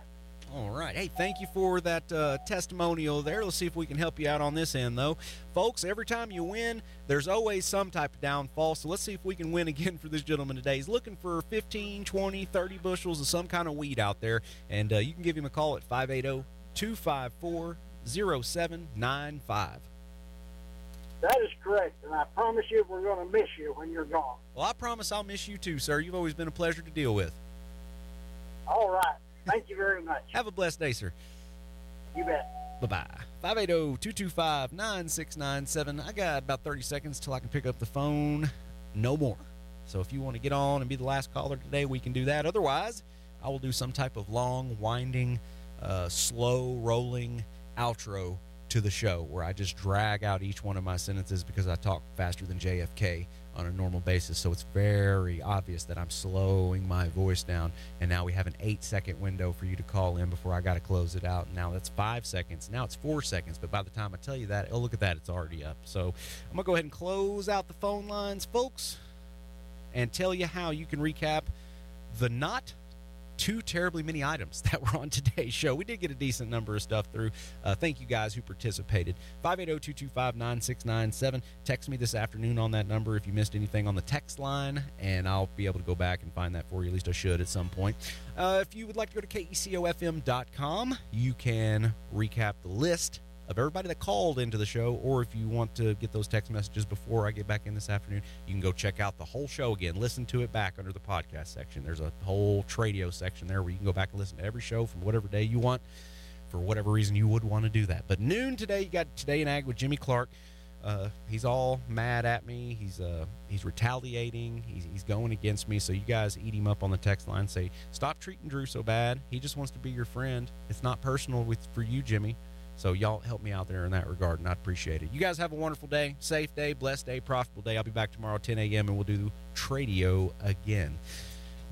All right. Hey, thank you for that uh, testimonial there. Let's see if we can help you out on this end, though. Folks, every time you win, there's always some type of downfall, so let's see if we can win again for this gentleman today. He's looking for fifteen, twenty, thirty bushels of some kind of wheat out there, and uh, you can give him a call at five eight zero, two five four, oh seven nine five. That is correct, and I promise you we're going to miss you when you're gone. Well, I promise I'll miss you too, sir. You've always been a pleasure to deal with. All right. Thank you very much. Have a blessed day, sir. You bet. Bye-bye. five eight zero, two two five, nine six nine seven. I got about thirty seconds till I can pick up the phone. No more. So if you want to get on and be the last caller today, we can do that. Otherwise, I will do some type of long, winding, uh, slow rolling outro to the show where I just drag out each one of my sentences because I talk faster than J F K on a normal basis, so it's very obvious that I'm slowing my voice down. And now we have an eight second window for you to call in before I got to close it out. Now that's five seconds, now it's four seconds, but by the time I tell you that, oh, look at that, it's already up. So I'm gonna go ahead and close out the phone lines, folks, and tell you how you can recap the not too terribly many items that were on today's show. We did get a decent number of stuff through. Uh, thank you guys who participated. five eight zero, two two five, nine six nine seven. Text me this afternoon on that number if you missed anything on the text line, and I'll be able to go back and find that for you. At least I should at some point. Uh, if you would like to go to K E C O F M dot com, you can recap the list of everybody that called into the show, or if you want to get those text messages before I get back in this afternoon, you can go check out the whole show again. Listen to it back under the podcast section. There's a whole TRADIO section there where you can go back and listen to every show from whatever day you want, for whatever reason you would want to do that. But noon today, you got Today in Ag with Jimmy Clark. Uh, he's all mad at me. He's uh, he's retaliating. He's, he's going against me. So you guys eat him up on the text line. Say, stop treating Drew so bad. He just wants to be your friend. It's not personal with for you, Jimmy. So y'all help me out there in that regard, and I appreciate it. You guys have a wonderful day, safe day, blessed day, profitable day. I'll be back tomorrow at ten a.m., and we'll do TRADIO again.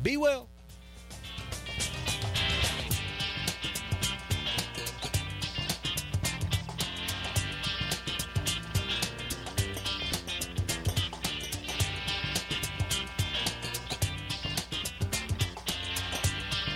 Be well.